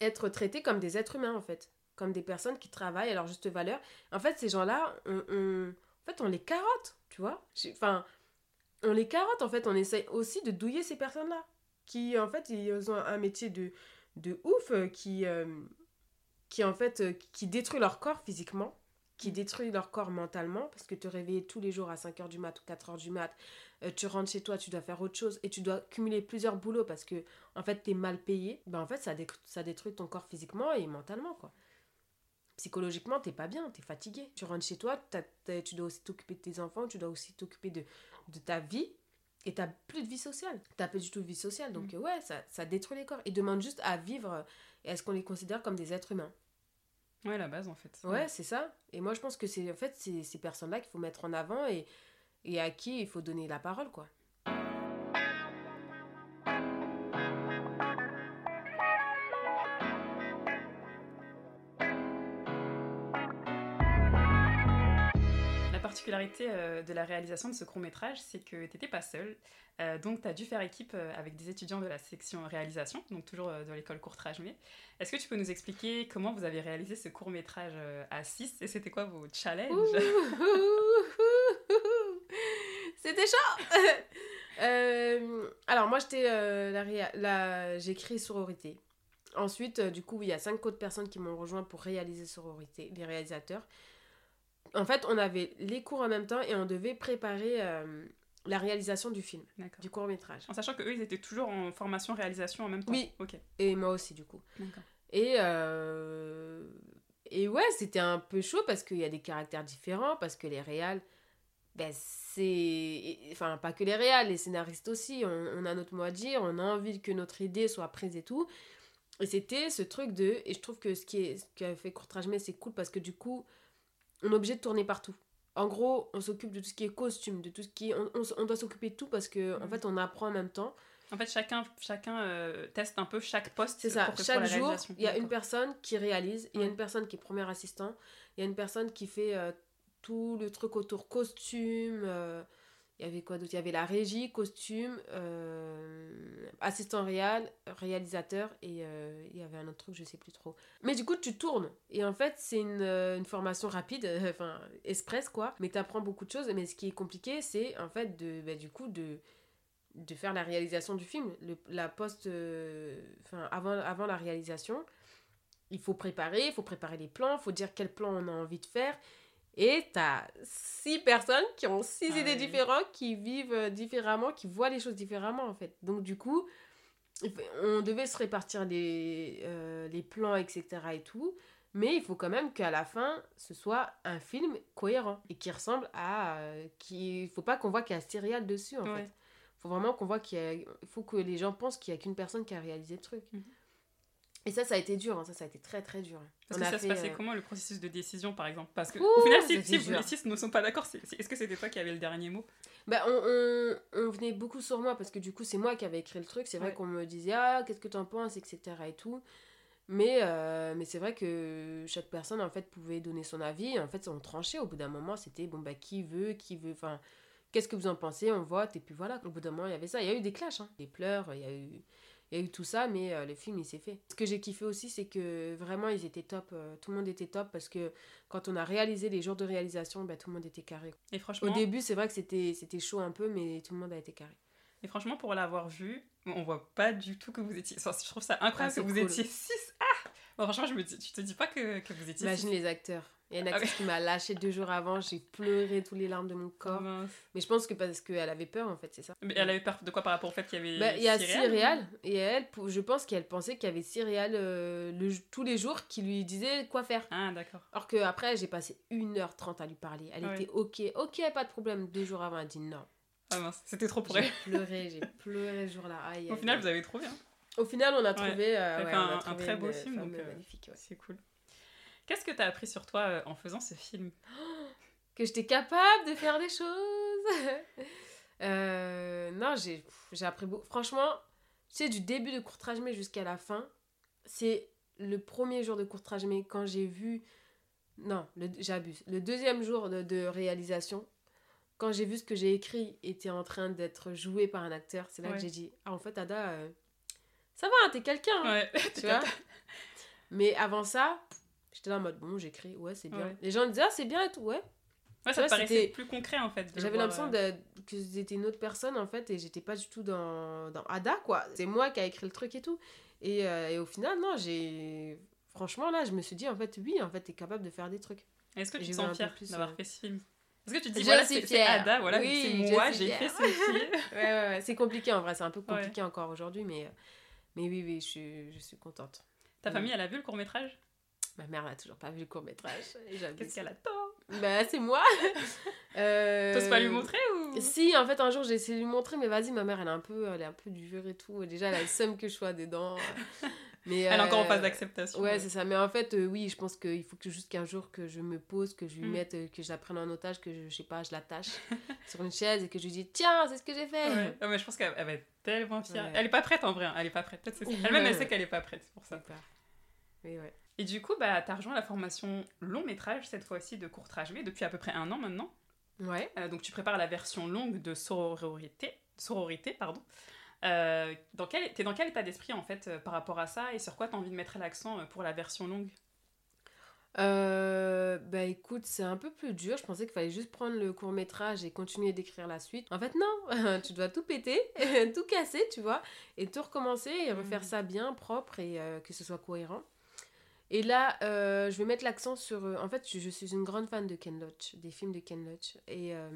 être traités comme des êtres humains, en fait. Comme des personnes qui travaillent à leur juste valeur. En fait, ces gens-là, on, on, en fait, on les carotte, tu vois. Enfin, on les carotte, en fait. On essaye aussi de douiller ces personnes-là. Qui, en fait, ils ont un métier de, de ouf, qui, euh, qui, en fait, euh, qui détruit leur corps physiquement, qui détruit leur corps mentalement, parce que te réveiller tous les jours à cinq heures du mat ou quatre heures du mat, euh, tu rentres chez toi, tu dois faire autre chose, et tu dois cumuler plusieurs boulots, parce que, en fait, t'es mal payé. Ben, en fait, ça, dé- ça détruit ton corps physiquement et mentalement, quoi. Psychologiquement, t'es pas bien, t'es fatigué. Tu rentres chez toi, t'as, t'as, tu dois aussi t'occuper de tes enfants, tu dois aussi t'occuper de, de ta vie, et t'as plus de vie sociale. T'as pas du tout de vie sociale, donc mmh. ouais, ça, ça détruit les corps. Ils demandent juste à vivre, et est-ce qu'on les considère comme des êtres humains ? Ouais, la base, en fait. Ouais, ouais, c'est ça. Et moi, je pense que c'est en fait c'est, ces personnes-là qu'il faut mettre en avant, et, et à qui il faut donner la parole, quoi. La particularité de la réalisation de ce court-métrage, c'est que t'étais pas seule, euh, donc t'as dû faire équipe avec des étudiants de la section réalisation, donc toujours de l'école Kourtrajmé. Est-ce que tu peux nous expliquer comment vous avez réalisé ce court-métrage à six et c'était quoi vos challenges ? C'était chaud. euh, Alors moi j'étais euh, la, réa- la j'ai créé Sororité. Ensuite euh, du coup il y a cinq autres personnes qui m'ont rejoint pour réaliser Sororité, les réalisateurs. En fait, on avait les cours en même temps et on devait préparer euh, la réalisation du film, D'accord. du court-métrage. En sachant qu'eux, ils étaient toujours en formation réalisation en même temps. Oui, okay. Et moi aussi, du coup. D'accord. Et, euh... et ouais, c'était un peu chaud parce qu'il y a des caractères différents, parce que les réals, ben c'est... Enfin, pas que les réals, les scénaristes aussi, on, on a notre mot à dire, on a envie que notre idée soit prise et tout. Et c'était ce truc de... Et je trouve que ce qui, est, ce qui a fait Kourtrajmé, c'est cool parce que du coup, on est obligé de tourner partout. En gros, on s'occupe de tout ce qui est costume, de tout ce qui est... On, on, on doit s'occuper de tout parce que mmh. en fait, on apprend en même temps. En fait, chacun, chacun euh, teste un peu chaque poste. C'est ça, pour chaque jour, il y a une personne qui réalise, il mmh. y a une personne qui est premier assistant, il y a une personne qui fait... Euh, tout le truc autour costume, il euh, y avait quoi d'autre, il y avait la régie, costume, euh, assistant réal, réalisateur et il euh, y avait un autre truc, je sais plus trop. Mais du coup tu tournes et en fait c'est une, une formation rapide, enfin express quoi, mais t'apprends beaucoup de choses. Mais ce qui est compliqué c'est en fait de bah, du coup de de faire la réalisation du film, le, la post, euh, enfin avant avant la réalisation, il faut préparer, il faut préparer les plans, il faut dire quel plan on a envie de faire. Et t'as six personnes qui ont six ah idées oui. différentes, qui vivent différemment, qui voient les choses différemment en fait. Donc du coup, on devait se répartir les, euh, les plans, et cetera et tout. Mais il faut quand même qu'à la fin, ce soit un film cohérent et qui ressemble à... Euh, qui... Il faut pas qu'on voit qu'il y a un céréal dessus en ouais. fait. Il faut vraiment qu'on voit qu'il y a... Il faut que les gens pensent qu'il y a qu'une personne qui a réalisé le truc. Mm-hmm. Et ça, ça a été dur, hein. ça, ça a été très très dur. Parce on que ça fait, se passait euh... comment le processus de décision par exemple ? Parce qu'au final, si, si vous, les six ne sont pas d'accord, c'est, c'est, est-ce que c'était toi qui avais le dernier mot ? Bah, on, on, on venait beaucoup sur moi parce que du coup, c'est moi qui avais écrit le truc. C'est vrai ouais. qu'on me disait, ah, qu'est-ce que t'en penses, et cetera et tout. Mais, euh, mais c'est vrai que chaque personne en fait pouvait donner son avis. En fait, on tranchait. Au bout d'un moment, c'était bon, bah, qui veut, qui veut, enfin, qu'est-ce que vous en pensez ? On vote, et puis voilà. Au bout d'un moment, il y avait ça. Il y a eu des clashs, hein. Des pleurs, il y a eu. Il y a eu tout ça, mais euh, le film, il s'est fait. Ce que j'ai kiffé aussi, c'est que vraiment, ils étaient top. Euh, tout le monde était top parce que quand on a réalisé les jours de réalisation, bah, tout le monde était carré. Et franchement... Au début, c'est vrai que c'était, c'était chaud un peu, mais tout le monde a été carré. Et franchement, pour l'avoir vu, on voit pas du tout que vous étiez... Enfin, je trouve ça incroyable ah, que cool. vous étiez six. Ah bon, franchement, je me dis, tu te dis pas que, que vous étiez Imagine six. Imagine les acteurs. Il y a une actrice ah, qui m'a lâchée deux jours avant, j'ai pleuré toutes les larmes de mon corps. Mince. Mais je pense que parce qu'elle avait peur, en fait, c'est ça. Mais elle avait peur de quoi par rapport au fait qu'il y avait bah, il y a six réals, et elle, je pense qu'elle pensait qu'il y avait six réals euh, le, tous les jours qui lui disaient quoi faire. Ah, d'accord. Alors qu'après, j'ai passé une heure trente à lui parler. Elle ouais. était OK, OK, pas de problème. Deux jours avant, elle dit non. Ah mince, c'était trop pour elle. J'ai pleuré, j'ai pleuré ce jour-là. Aïe, au final, euh... vous avez trouvé. Hein. Au final, on a trouvé, ouais. Euh, ouais, un, on a trouvé un très beau film. Donc, euh, magnifique, ouais. C'est cool. Qu'est-ce que t'as appris sur toi en faisant ce film ? Que j'étais capable de faire des choses. euh, non, j'ai, j'ai appris beaucoup. Franchement, tu sais, du début de Kourtrajmé jusqu'à la fin, c'est le premier jour de Kourtrajmé quand j'ai vu... Non, le, j'abuse. Le deuxième jour de, de réalisation, quand j'ai vu ce que j'ai écrit était en train d'être joué par un acteur, c'est là ouais. que j'ai dit, ah en fait, Ada, euh, ça va, hein, t'es quelqu'un. Hein, ouais, tu vois ? Mais avant ça... J'étais là en mode, bon, j'écris, ouais, c'est bien. Ouais. Les gens me disaient, ah, c'est bien et tout, ouais. Ouais, ça, ça te paraissait c'était... plus concret, en fait. J'avais l'impression de... que j'étais une autre personne, en fait, et j'étais pas du tout dans, dans Ada, quoi. C'est moi qui a écrit le truc et tout. Et, euh, et au final, non, j'ai... Franchement, là, je me suis dit, en fait, oui, en fait, t'es capable de faire des trucs. Est-ce que tu te sens fière d'avoir euh... fait ce film ? Est-ce que tu te dis, je voilà, c'est, c'est Ada, voilà, oui, c'est moi, j'ai fière. fait ce film. ouais, ouais, ouais, c'est compliqué, en vrai, c'est un peu compliqué ouais. encore aujourd'hui, mais, mais oui, oui, je suis, je suis contente. Ta famille, elle a vu le court-métrage ? Ma mère n'a toujours pas vu le court-métrage. Qu'est-ce qu'elle attend ? Bah, c'est moi. euh... T'oses pas lui montrer ou ? Si, en fait, un jour, j'ai essayé de lui montrer, mais vas-y, ma mère, elle est un peu, elle est un peu dure et tout. Déjà, elle a le seum que je sois dedans. Mais, elle est euh... encore en phase d'acceptation. Ouais, ouais, c'est ça. Mais en fait, euh, oui, je pense qu'il faut que juste qu'un jour que je me pose, que je lui mm. mette, euh, que je la prenne en otage, que je, je sais pas, je l'attache sur une chaise et que je lui dise, tiens, c'est ce que j'ai fait. Ouais. Non, mais je pense qu'elle va être tellement fière. Ouais. Elle est pas prête, en vrai. Hein. Elle est pas prête. Peut-être c'est ça. Elle-même, elle sait qu'elle est pas prête, c'est pour ça. D'accord. Mais ouais. Et du coup, bah, t'as rejoint la formation long métrage, cette fois-ci de Kourtrajmé, depuis à peu près un an maintenant. Ouais. Euh, donc tu prépares la version longue de Sororité. Sororité, pardon. Euh, dans quel, t'es dans quel état d'esprit en fait euh, par rapport à ça et sur quoi t'as envie de mettre l'accent euh, pour la version longue ? Euh, bah écoute, c'est un peu plus dur. Je pensais qu'il fallait juste prendre le court métrage et continuer d'écrire la suite. En fait, non, tu dois tout péter, tout casser, tu vois, et tout recommencer et refaire mmh. ça bien propre et euh, que ce soit cohérent. Et là, euh, je vais mettre l'accent sur... Euh, en fait, je, je suis une grande fan de Ken Loach, des films de Ken Loach. Et euh,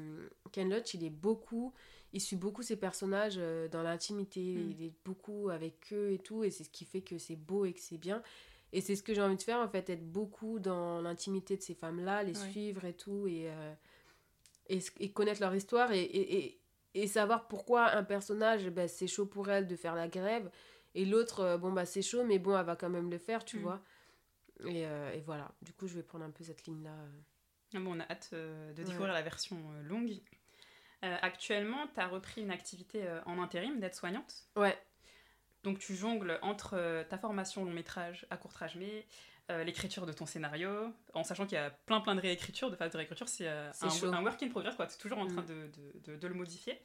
Ken Loach, il est beaucoup... Il suit beaucoup ses personnages euh, dans l'intimité. Mm. Il est beaucoup avec eux et tout. Et c'est ce qui fait que c'est beau et que c'est bien. Et c'est ce que j'ai envie de faire, en fait, être beaucoup dans l'intimité de ces femmes-là, les ouais. suivre et tout. Et, euh, et, et connaître leur histoire et, et, et, et savoir pourquoi un personnage, bah, c'est chaud pour elle de faire la grève et l'autre, bon bah c'est chaud mais bon elle va quand même le faire, tu mmh. vois. Et, euh, et voilà, du coup je vais prendre un peu cette ligne là. Ah bon, on a hâte euh, de découvrir ouais. la version euh, longue. Euh, actuellement, tu as repris une activité euh, en intérim d'aide-soignante. Ouais. Donc tu jongles entre euh, ta formation long-métrage à Kourtrajmé, euh, l'écriture de ton scénario, en sachant qu'il y a plein plein de réécritures, de phases de réécriture, c'est, euh, c'est un, un work in progress, quoi. Tu es toujours en train mmh. de, de, de, de le modifier.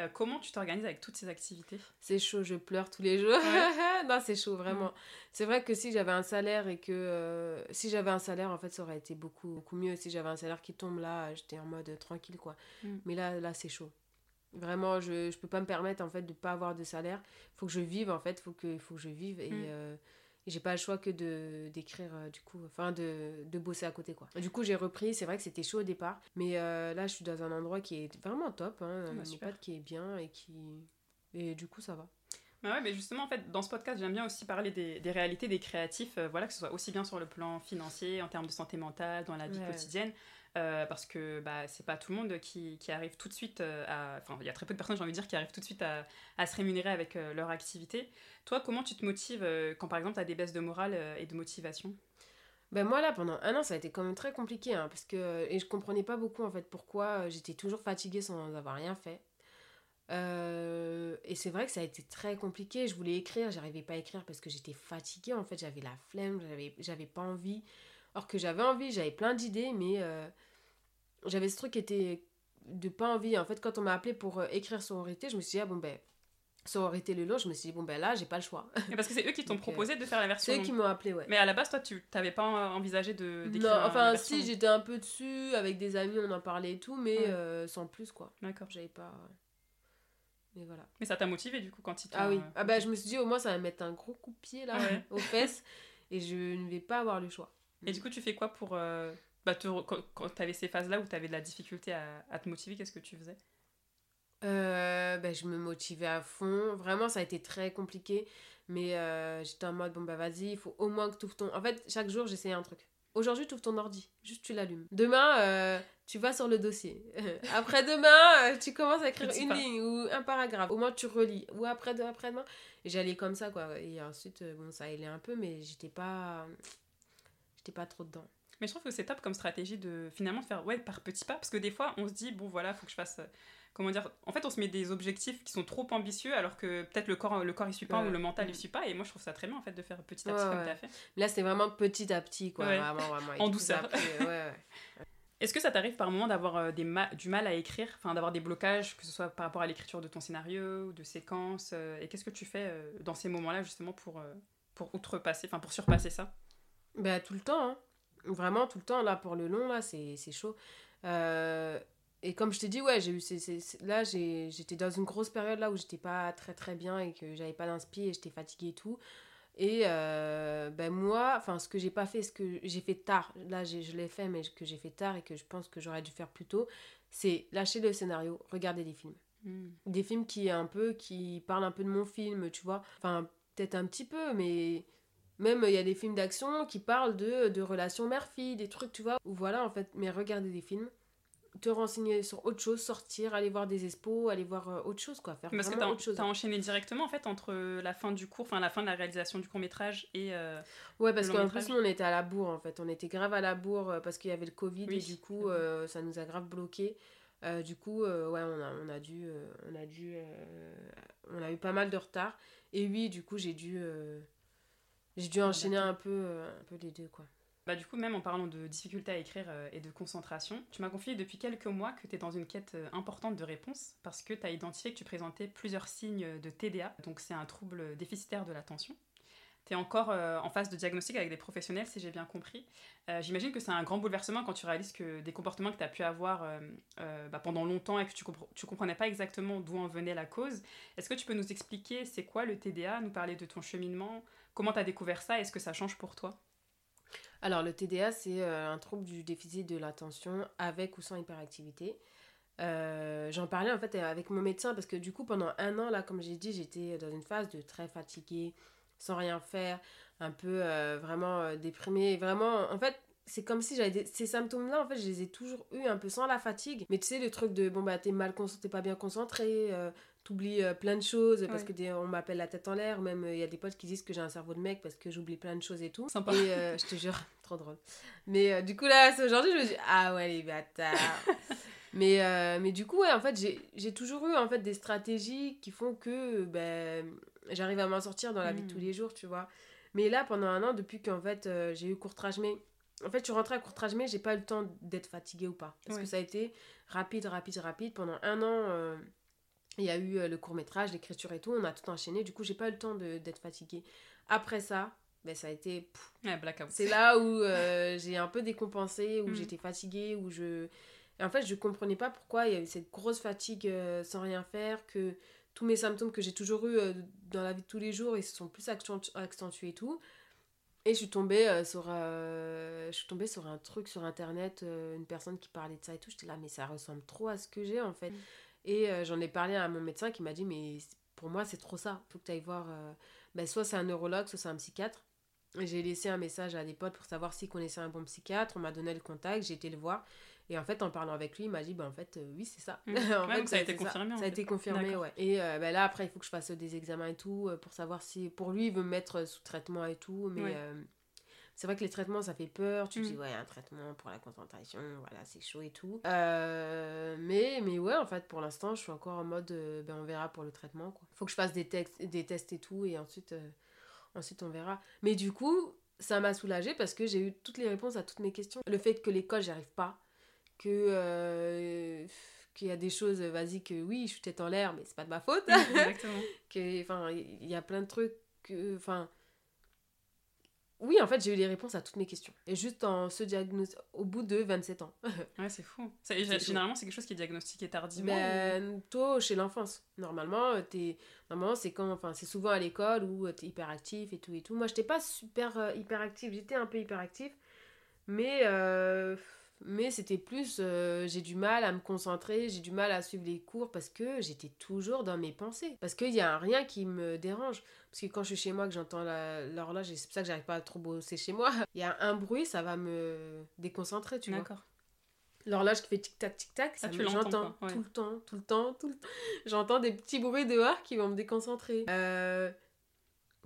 Euh, comment tu t'organises avec toutes ces activités ? C'est chaud, je pleure tous les jours. Ouais. Non, c'est chaud, vraiment. Mmh. C'est vrai que si j'avais un salaire et que... Euh, si j'avais un salaire, en fait, ça aurait été beaucoup, beaucoup mieux. Si j'avais un salaire qui tombe, là, j'étais en mode euh, tranquille, quoi. Mmh. Mais là, là, c'est chaud. Vraiment, je je peux pas me permettre, en fait, de pas avoir de salaire. Faut que je vive, en fait. Faut que, faut que je vive. Et, mmh. euh, et j'ai pas le choix que de, d'écrire, euh, du coup... Enfin, de, de bosser à côté, quoi. Du coup, j'ai repris. C'est vrai que c'était chaud au départ. Mais euh, là, je suis dans un endroit qui est vraiment top. Hein, oh, bah, mon pote qui est bien et qui... Et du coup, ça va. Bah ouais, mais justement, en fait, dans ce podcast, j'aime bien aussi parler des, des réalités des créatifs. Euh, voilà, que ce soit aussi bien sur le plan financier, en termes de santé mentale, dans la vie ouais. quotidienne. Euh, parce que bah, c'est pas tout le monde qui, qui arrive tout de suite à... Enfin, il y a très peu de personnes, j'ai envie de dire, qui arrivent tout de suite à, à se rémunérer avec euh, leur activité. Toi, comment tu te motives euh, quand, par exemple, t'as des baisses de morale euh, et de motivation ? Ben moi, là, pendant un an, ça a été quand même très compliqué. Hein, parce que... Et je comprenais pas beaucoup, en fait, pourquoi j'étais toujours fatiguée sans avoir rien fait. Euh... Et c'est vrai que ça a été très compliqué. Je voulais écrire, j'arrivais pas à écrire parce que j'étais fatiguée. En fait, j'avais la flemme, j'avais, j'avais pas envie... Alors que j'avais envie, j'avais plein d'idées, mais euh, j'avais ce truc qui était de pas envie. En fait, quand on m'a appelée pour euh, écrire Sororité, je me suis dit, ah bon ben, Sororité le long, je me suis dit, bon ben là, j'ai pas le choix. Et parce que c'est eux qui t'ont Donc, proposé euh, de faire la version. C'est eux qui m'ont appelée, ouais. Mais à la base, toi, tu t'avais pas envisagé de, d'écrire non, enfin, la version. Si, j'étais un peu dessus, avec des amis, on en parlait et tout, mais ouais. euh, sans plus, quoi. D'accord. J'avais pas... Mais voilà. Mais ça t'a motivée, du coup, quand ils t'ont... Ah oui. Euh, ah ben, je me suis dit, au moins, ça va mettre un gros coup de pied, là, ouais. aux fesses, et je ne vais pas avoir le choix. Et du coup, tu fais quoi pour... Euh, bah, te, quand, quand t'avais ces phases-là où t'avais de la difficulté à, à te motiver, qu'est-ce que tu faisais ? euh, bah, Je me motivais à fond. Vraiment, ça a été très compliqué. Mais euh, j'étais en mode, bon, bah, vas-y, il faut au moins que tu ouvres ton... En fait, chaque jour, j'essayais un truc. Aujourd'hui, tu ouvres ton ordi. Juste, tu l'allumes. Demain, euh, tu vas sur le dossier. Après demain, tu commences à écrire une pas. ligne ou un paragraphe. Au moins, tu relis. Ou après, après demain. Et j'allais comme ça, quoi. Et ensuite, bon, ça allait un peu, mais j'étais pas... t'es pas trop dedans. Mais je trouve que c'est top comme stratégie de finalement de faire ouais par petits pas, parce que des fois on se dit bon voilà faut que je fasse euh, comment dire, en fait on se met des objectifs qui sont trop ambitieux alors que peut-être le corps le corps il suit pas ouais. ou le mental il suit pas, et moi je trouve ça très bien en fait de faire petit à petit ouais, comme ouais. t'as fait. Là c'est vraiment petit à petit quoi, ouais. vraiment vraiment en douceur. Petit, ouais, ouais. Est-ce que ça t'arrive par moment d'avoir des ma- du mal à écrire, enfin d'avoir des blocages que ce soit par rapport à l'écriture de ton scénario ou de séquences euh, et qu'est-ce que tu fais euh, dans ces moments-là justement pour euh, pour outrepasser, enfin pour surpasser ça? Bah, tout le temps, hein. Vraiment tout le temps, là pour le long, là c'est, c'est chaud. Euh, et comme je t'ai dit, ouais, j'ai eu ces, ces, ces... là j'ai, j'étais dans une grosse période là où j'étais pas très très bien et que j'avais pas d'inspi et j'étais fatiguée et tout. Et euh, ben bah, moi, enfin ce que j'ai pas fait, ce que j'ai fait tard, là j'ai, je l'ai fait mais que j'ai fait tard et que je pense que j'aurais dû faire plus tôt, c'est lâcher le scénario, regarder des films. Mmh. Des films qui, un peu, qui parlent un peu de mon film, tu vois. Enfin peut-être un petit peu, mais... Même, il y a des films d'action qui parlent de, de relations mère-fille, des trucs, tu vois, où voilà, en fait, mais regarder des films, te renseigner sur autre chose, sortir, aller voir des expos, aller voir autre chose, quoi, faire Parce vraiment autre chose. Parce que t'as enchaîné directement, en fait, entre la fin du cours, enfin, la fin de la réalisation du court-métrage et euh, ouais, parce qu'en plus, nous, on était à la bourre, en fait, on était grave à la bourre parce qu'il y avait le Covid, oui. et du coup, mmh. euh, ça nous a grave bloqués. Euh, du coup, euh, ouais, on a, on a dû... Euh, on a dû... Euh, on a eu pas mal de retard. Et oui, du coup, j'ai dû... Euh, J'ai dû enchaîner un peu, euh, un peu les deux, quoi. Bah du coup, même en parlant de difficultés à écrire euh, et de concentration, tu m'as confié depuis quelques mois que tu es dans une quête euh, importante de réponse parce que tu as identifié que tu présentais plusieurs signes de T D A, donc c'est un trouble déficitaire de l'attention. Tu es encore euh, en phase de diagnostic avec des professionnels, si j'ai bien compris. Euh, j'imagine que c'est un grand bouleversement quand tu réalises que des comportements que tu as pu avoir euh, euh, bah, pendant longtemps et que tu compre- tu comprenais pas exactement d'où en venait la cause. Est-ce que tu peux nous expliquer c'est quoi le T D A, nous parler de ton cheminement ? Comment t'as découvert ça ? Est-ce que ça change pour toi ? Alors, le T D A, c'est euh, un trouble du déficit de l'attention avec ou sans hyperactivité. Euh, j'en parlais, en fait, avec mon médecin parce que, du coup, pendant un an, là, comme j'ai dit, j'étais dans une phase de très fatiguée, sans rien faire, un peu euh, vraiment euh, déprimée. Vraiment, en fait, c'est comme si j'avais des... ces symptômes-là, en fait, je les ai toujours eu un peu sans la fatigue. Mais tu sais, le truc de, bon, bah, t'es mal concentré, t'es pas bien concentré, euh, t'oublies euh, plein de choses, parce ouais. que des... on m'appelle la tête en l'air, même il euh, y a des potes qui disent que j'ai un cerveau de mec parce que j'oublie plein de choses et tout. Sympa. Et euh, je te jure, trop drôle. Mais euh, du coup, là, c'est aujourd'hui, je me dis, ah ouais, les bâtards. mais, euh, mais du coup, ouais, en fait, j'ai, j'ai toujours eu, en fait, des stratégies qui font que, ben, j'arrive à m'en sortir dans la mmh. vie de tous les jours, tu vois. Mais là, pendant un an, depuis qu'en fait, euh, j'ai eu Kourtrajmé, en fait, je suis rentrée à Kourtrajmé, j'ai pas eu le temps d'être fatiguée ou pas. Parce ouais. que ça a été rapide, rapide, rapide. Pendant un an, euh, il y a eu le court-métrage, l'écriture et tout. On a tout enchaîné. Du coup, j'ai pas eu le temps de, d'être fatiguée. Après ça, ben, ça a été... Pff, ouais, blackout. C'est là où euh, j'ai un peu décompensé, où mmh. j'étais fatiguée, où je... Et en fait, je comprenais pas pourquoi il y a eu cette grosse fatigue euh, sans rien faire, que tous mes symptômes que j'ai toujours eu euh, dans la vie de tous les jours, ils se sont plus accentu- accentués et tout. Et je suis tombée euh, sur euh, je suis tombée sur un truc sur internet, euh, une personne qui parlait de ça et tout. J'étais là, mais ça ressemble trop à ce que j'ai, en fait. Mmh. Et euh, j'en ai parlé à mon médecin qui m'a dit, mais pour moi c'est trop ça, faut que tu ailles voir euh, ben, soit c'est un neurologue, soit c'est un psychiatre. Et j'ai laissé un message à des potes pour savoir s'ils connaissaient un bon psychiatre. On m'a donné le contact, j'ai été le voir, et en fait, en parlant avec lui, il m'a dit, ben, en fait euh, oui, c'est ça. Mmh. en ouais, fait, donc ça a été confirmé ça, ça a été confirmé. D'accord. Ouais. Et euh, ben là, après, il faut que je fasse des examens et tout pour savoir si, pour lui, il veut me mettre sous traitement et tout, mais ouais. euh, c'est vrai que les traitements, ça fait peur. Tu mmh. te dis, ouais, un traitement pour la concentration, voilà, c'est chaud et tout. Euh, mais, mais ouais, en fait, pour l'instant, je suis encore en mode, euh, ben, on verra pour le traitement, quoi. Faut que je fasse des, textes, des tests et tout, et ensuite, euh, ensuite, on verra. Mais du coup, ça m'a soulagée parce que j'ai eu toutes les réponses à toutes mes questions. Le fait que l'école, j'y arrive pas, que... Euh, qu'il y a des choses, vas-y, que oui, je suis tête en l'air, mais c'est pas de ma faute. Exactement. que, enfin, il y a plein de trucs, enfin... Oui, en fait, j'ai eu les réponses à toutes mes questions. Et juste en ce diagnostic, au bout de vingt-sept ans. Ouais, c'est fou. Ça, c'est généralement, fou. C'est quelque chose qui est diagnostiqué tardivement. Ben, ou... tôt, chez l'enfance. Normalement, t'es... Normalement c'est, quand... enfin, c'est souvent à l'école où t'es hyperactif et tout et tout. Moi, j'étais pas super euh, hyperactive. J'étais un peu hyperactive. Mais, euh... mais c'était plus... Euh, j'ai du mal à me concentrer. J'ai du mal à suivre les cours parce que j'étais toujours dans mes pensées. Parce qu'il y a rien qui me dérange. Parce que quand je suis chez moi, que j'entends la, l'horloge, et c'est pour ça que j'arrive pas à trop bosser chez moi. Il y a un bruit, ça va me déconcentrer, tu D'accord. vois. D'accord. L'horloge qui fait tic-tac, tic-tac, ça, ça me, j'entends ouais. tout le temps, tout le temps, tout le temps. J'entends des petits bruits dehors qui vont me déconcentrer. Euh...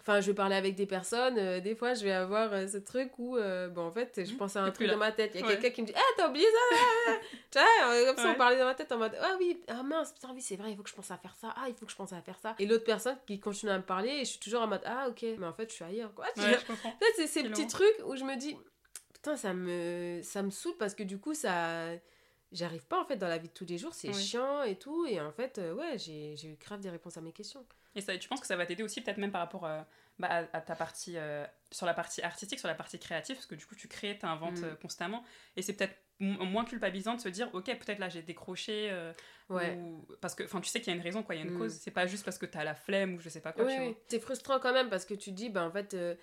Enfin, je vais parler avec des personnes. Euh, des fois, je vais avoir euh, ce truc où, euh, bon, en fait, je pense à un truc là. Dans ma tête. Il y a ouais. quelqu'un qui me dit, « Ah, t'as oublié ça ?» Tu vois, comme ça, ouais. on parlait dans ma tête en mode, « Ah oui, ah mince, putain, oui, c'est vrai, il faut que je pense à faire ça. Ah, il faut que je pense à faire ça. » Et l'autre personne qui continue à me parler, et je suis toujours en mode, « Ah, ok. » Mais en fait, je suis ailleurs, quoi. Ouais, je comprends. Là, c'est ces petits trucs où je me dis, « Putain, ça me, ça me saoule parce que du coup, ça... » J'arrive pas, en fait, dans la vie de tous les jours, c'est oui. chiant et tout. Et en fait, euh, ouais, j'ai, j'ai eu grave des réponses à mes questions. Et ça, tu penses que ça va t'aider aussi, peut-être même par rapport euh, bah, à, à ta partie, euh, sur la partie artistique, sur la partie créative, parce que du coup, tu crées, t'inventes mm. constamment. Et c'est peut-être m- moins culpabilisant de se dire, ok, peut-être là, j'ai décroché. Euh, ouais. Ou... Parce que, enfin, tu sais qu'il y a une raison, quoi, il y a une mm. cause. C'est pas juste parce que t'as la flemme ou je sais pas quoi. Oui, tu oui. vois. C'est frustrant quand même parce que tu dis, bah, en fait. Euh...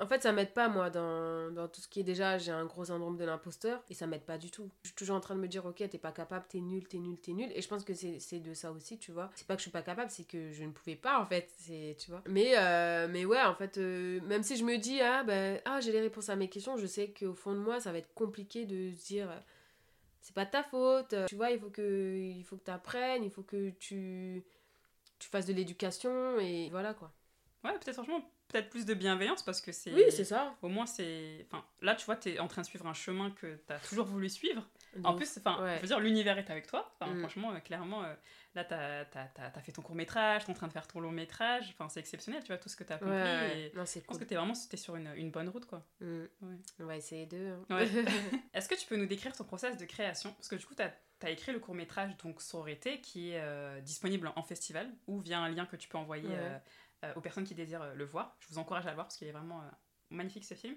En fait, ça m'aide pas, moi, dans, dans tout ce qui est déjà... J'ai un gros syndrome de l'imposteur et ça m'aide pas du tout. Je suis toujours en train de me dire, ok, t'es pas capable, t'es nul, t'es nul, t'es nul. Et je pense que c'est, c'est de ça aussi, tu vois. C'est pas que je suis pas capable, c'est que je ne pouvais pas, en fait. C'est, tu vois. Mais, euh, mais ouais, en fait, euh, même si je me dis, ah, ben, ah, j'ai les réponses à mes questions, je sais qu'au fond de moi, ça va être compliqué de dire... C'est pas de ta faute. Tu vois, il faut que, il faut que t'apprennes, il faut que tu, tu fasses de l'éducation et voilà, quoi. Ouais, peut-être franchement... peut-être plus de bienveillance parce que c'est... Oui, c'est ça. Au moins, c'est... Enfin, là, tu vois, t'es en train de suivre un chemin que t'as toujours voulu suivre. Donc, en plus, enfin, ouais. je veux dire, l'univers est avec toi. Enfin, mm. franchement, euh, clairement, euh, là, t'as, t'as, t'as, t'as fait ton court-métrage, t'es en train de faire ton long-métrage. Enfin, c'est exceptionnel, tu vois, tout ce que t'as accompli. Ouais. Et non, c'est cool. Je pense que t'es vraiment t'es sur une, une bonne route, quoi. Mm. Ouais. On va essayer deux. Hein. Ouais. Est-ce que tu peux nous décrire ton process de création ? Parce que du coup, t'as... T'as écrit le court-métrage, donc Sororité, qui est euh, disponible en festival ou via un lien que tu peux envoyer ouais. euh, euh, aux personnes qui désirent euh, le voir. Je vous encourage à le voir parce qu'il est vraiment euh, magnifique, ce film.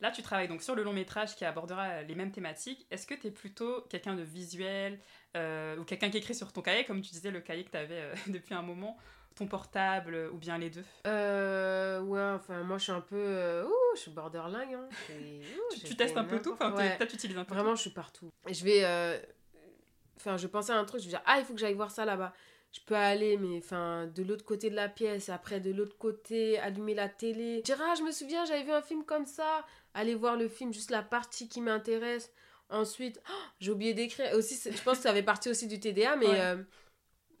Là, tu travailles donc sur le long-métrage qui abordera les mêmes thématiques. Est-ce que t'es plutôt quelqu'un de visuel euh, ou quelqu'un qui écrit sur ton cahier, comme tu disais, le cahier que t'avais euh, depuis un moment, ton portable ou bien les deux? Euh, ouais, enfin, moi, je suis un peu... Euh, ouh, je suis borderline. Hein. Ouh, tu tu testes un peu tout, enfin, ouais. tu utilises un peu vraiment, tout. Je suis partout. Je vais... Euh... Enfin, je pensais à un truc, je me disais, ah, il faut que j'aille voir ça là-bas. je peux aller, mais enfin, de l'autre côté de la pièce, après de l'autre côté, allumer la télé, dire ah, je me souviens, j'avais vu un film comme ça, aller voir le film, juste la partie qui m'intéresse. Ensuite, oh, j'ai oublié d'écrire. Aussi, je pense que ça avait partie aussi du T D A, mais ouais. euh,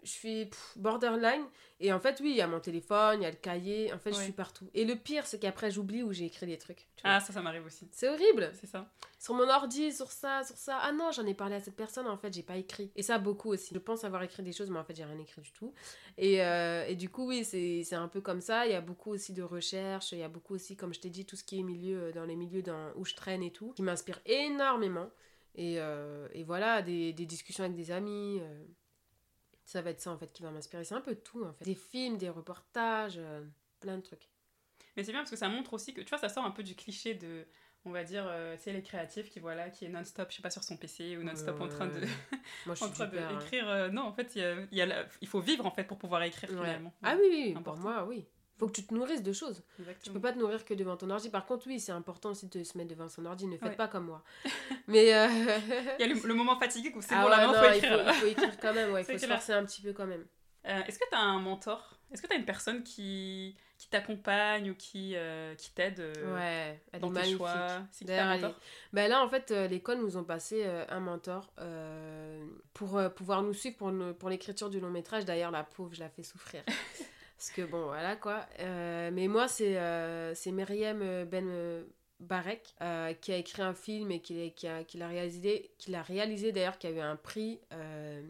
je suis pff, borderline. Et en fait, oui, il y a mon téléphone, il y a le cahier. En fait, ouais. je suis partout. Et le pire, c'est qu'après, j'oublie où j'ai écrit des trucs. Ah, ça, ça m'arrive aussi. C'est horrible. C'est ça. Sur mon ordi, sur ça, sur ça. Ah non, j'en ai parlé à cette personne. En fait, j'ai pas écrit. Et ça, beaucoup aussi. Je pense avoir écrit des choses, mais en fait, j'ai rien écrit du tout. Et, euh, et du coup, oui, c'est, c'est un peu comme ça. Il y a beaucoup aussi de recherches. Il y a beaucoup aussi, comme je t'ai dit, tout ce qui est milieu, dans les milieux dans, où je traîne et tout, qui m'inspire énormément. Et, euh, et voilà, des, des discussions avec des amis... Euh... Ça va être ça, en fait, qui va m'inspirer. C'est un peu tout, en fait. Des films, des reportages, euh, plein de trucs. Mais c'est bien parce que ça montre aussi que, tu vois, ça sort un peu du cliché de, on va dire, euh, tu sais, les créatifs qui, voilà, qui est non-stop, je sais pas, sur son P C ou non-stop euh... en train de... Moi, je en suis train d'écrire. Hein. Euh, non, en fait, y a, y a la... il faut vivre, en fait, pour pouvoir écrire, ouais. finalement. Ah oui, oui, important. Pour moi, oui. Faut que tu te nourrisses de choses. Exactement. Tu peux pas te nourrir que devant ton ordi. Par contre, oui, c'est important aussi de se mettre devant son ordi. Ne faites ouais. pas comme moi. Mais euh... il y a le, le moment fatigué où c'est ah bon, ouais, la main, non, faut écrire. Il faut, il faut écrire quand même, ouais, il faut se forcer un petit peu quand même. Euh, est-ce que t'as un mentor ? Est-ce que t'as une personne qui, qui t'accompagne ou qui, euh, qui t'aide euh, ouais, elle dans est tes magnifique. Choix ? C'est qui un mentor ? Ben là, en fait, euh, l'école nous ont passé euh, un mentor euh, pour euh, pouvoir nous suivre pour, nous, pour l'écriture du long métrage. D'ailleurs, la pauvre, je la fais souffrir. Parce que bon, voilà quoi. Euh, mais moi, c'est, euh, c'est Myriam Ben-Barek euh, qui a écrit un film et qui, qui, a, qui, l'a, réalisé, qui l'a réalisé d'ailleurs, qui a eu un prix euh,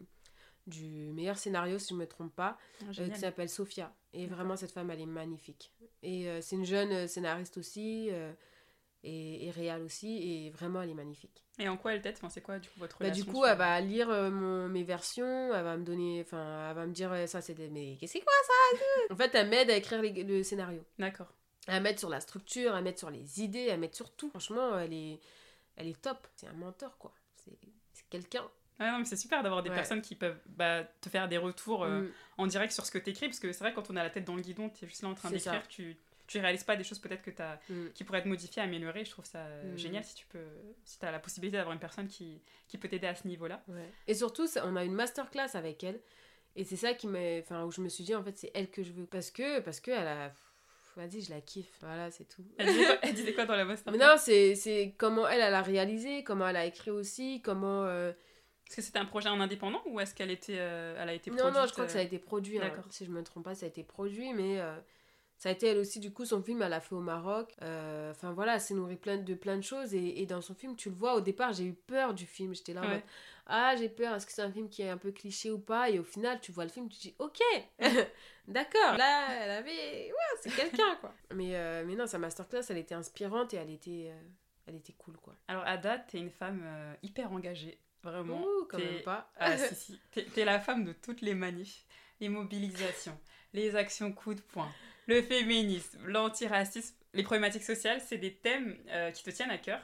du meilleur scénario, si je ne me trompe pas, oh, euh, qui s'appelle Sophia. Et d'accord. Vraiment, cette femme, elle est magnifique. Et euh, c'est une jeune scénariste aussi, euh, et, et réal aussi, et vraiment, elle est magnifique. Et en quoi elle t'aide ? Enfin, c'est quoi du coup votre bah, relation ? Du coup, elle va lire euh, mon, mes versions, elle va me donner, enfin, elle va me dire ça c'est des... mais qu'est-ce que c'est quoi ça ? En fait, elle m'aide à écrire les, le scénario. D'accord. Elle m'aide sur la structure, elle m'aide sur les idées, elle m'aide sur tout. Franchement, elle est, elle est top. C'est un mentor quoi. C'est, c'est quelqu'un. Ouais, non, mais c'est super d'avoir des ouais. personnes qui peuvent bah, te faire des retours euh, mm. en direct sur ce que t'écris, parce que c'est vrai quand on a la tête dans le guidon, t'es juste là en train c'est d'écrire, ça. tu tu réalises pas des choses peut-être que t'as, mm. qui pourraient être modifiées, améliorées. Je trouve ça mm. génial si tu peux, si t'as la possibilité d'avoir une personne qui, qui peut t'aider à ce niveau-là. Ouais. Et surtout, ça, on a une masterclass avec elle. Et c'est ça qui m'a, enfin, où je me suis dit, en fait, c'est elle que je veux. Parce que, parce que elle a, vas-y, je la kiffe. Voilà, c'est tout. Elle disait quoi, elle disait quoi dans la masterclass ? Mais non, c'est, c'est comment elle, elle a réalisé, comment elle a écrit aussi, comment... Euh... Est-ce que c'était un projet en indépendant ou est-ce qu'elle était, euh, elle a été produite ? Non, non, je crois euh... que ça a été produit. D'accord. Hein. Si je me trompe pas, ça a été produit, mais... Euh... Ça a été elle aussi, du coup, son film, elle l'a fait au Maroc. Euh, enfin voilà, elle s'est nourrie plein de, de plein de choses. Et, et dans son film, tu le vois, au départ, j'ai eu peur du film. J'étais là en ouais. mode, ah, j'ai peur, est-ce que c'est un film qui est un peu cliché ou pas ? Et au final, tu vois le film, tu te dis, ok, d'accord. Là, elle avait, ouais, c'est quelqu'un, quoi. mais, euh, mais non, sa masterclass, elle était inspirante et elle était, euh, elle était cool, quoi. Alors, Hada, t'es une femme euh, hyper engagée, vraiment. Ouh, quand t'es... même pas. ah, si, si. T'es, t'es la femme de toutes les manifs, les mobilisations, les actions coup de poing. Le féminisme, l'antiracisme, les problématiques sociales, c'est des thèmes euh, qui te tiennent à cœur.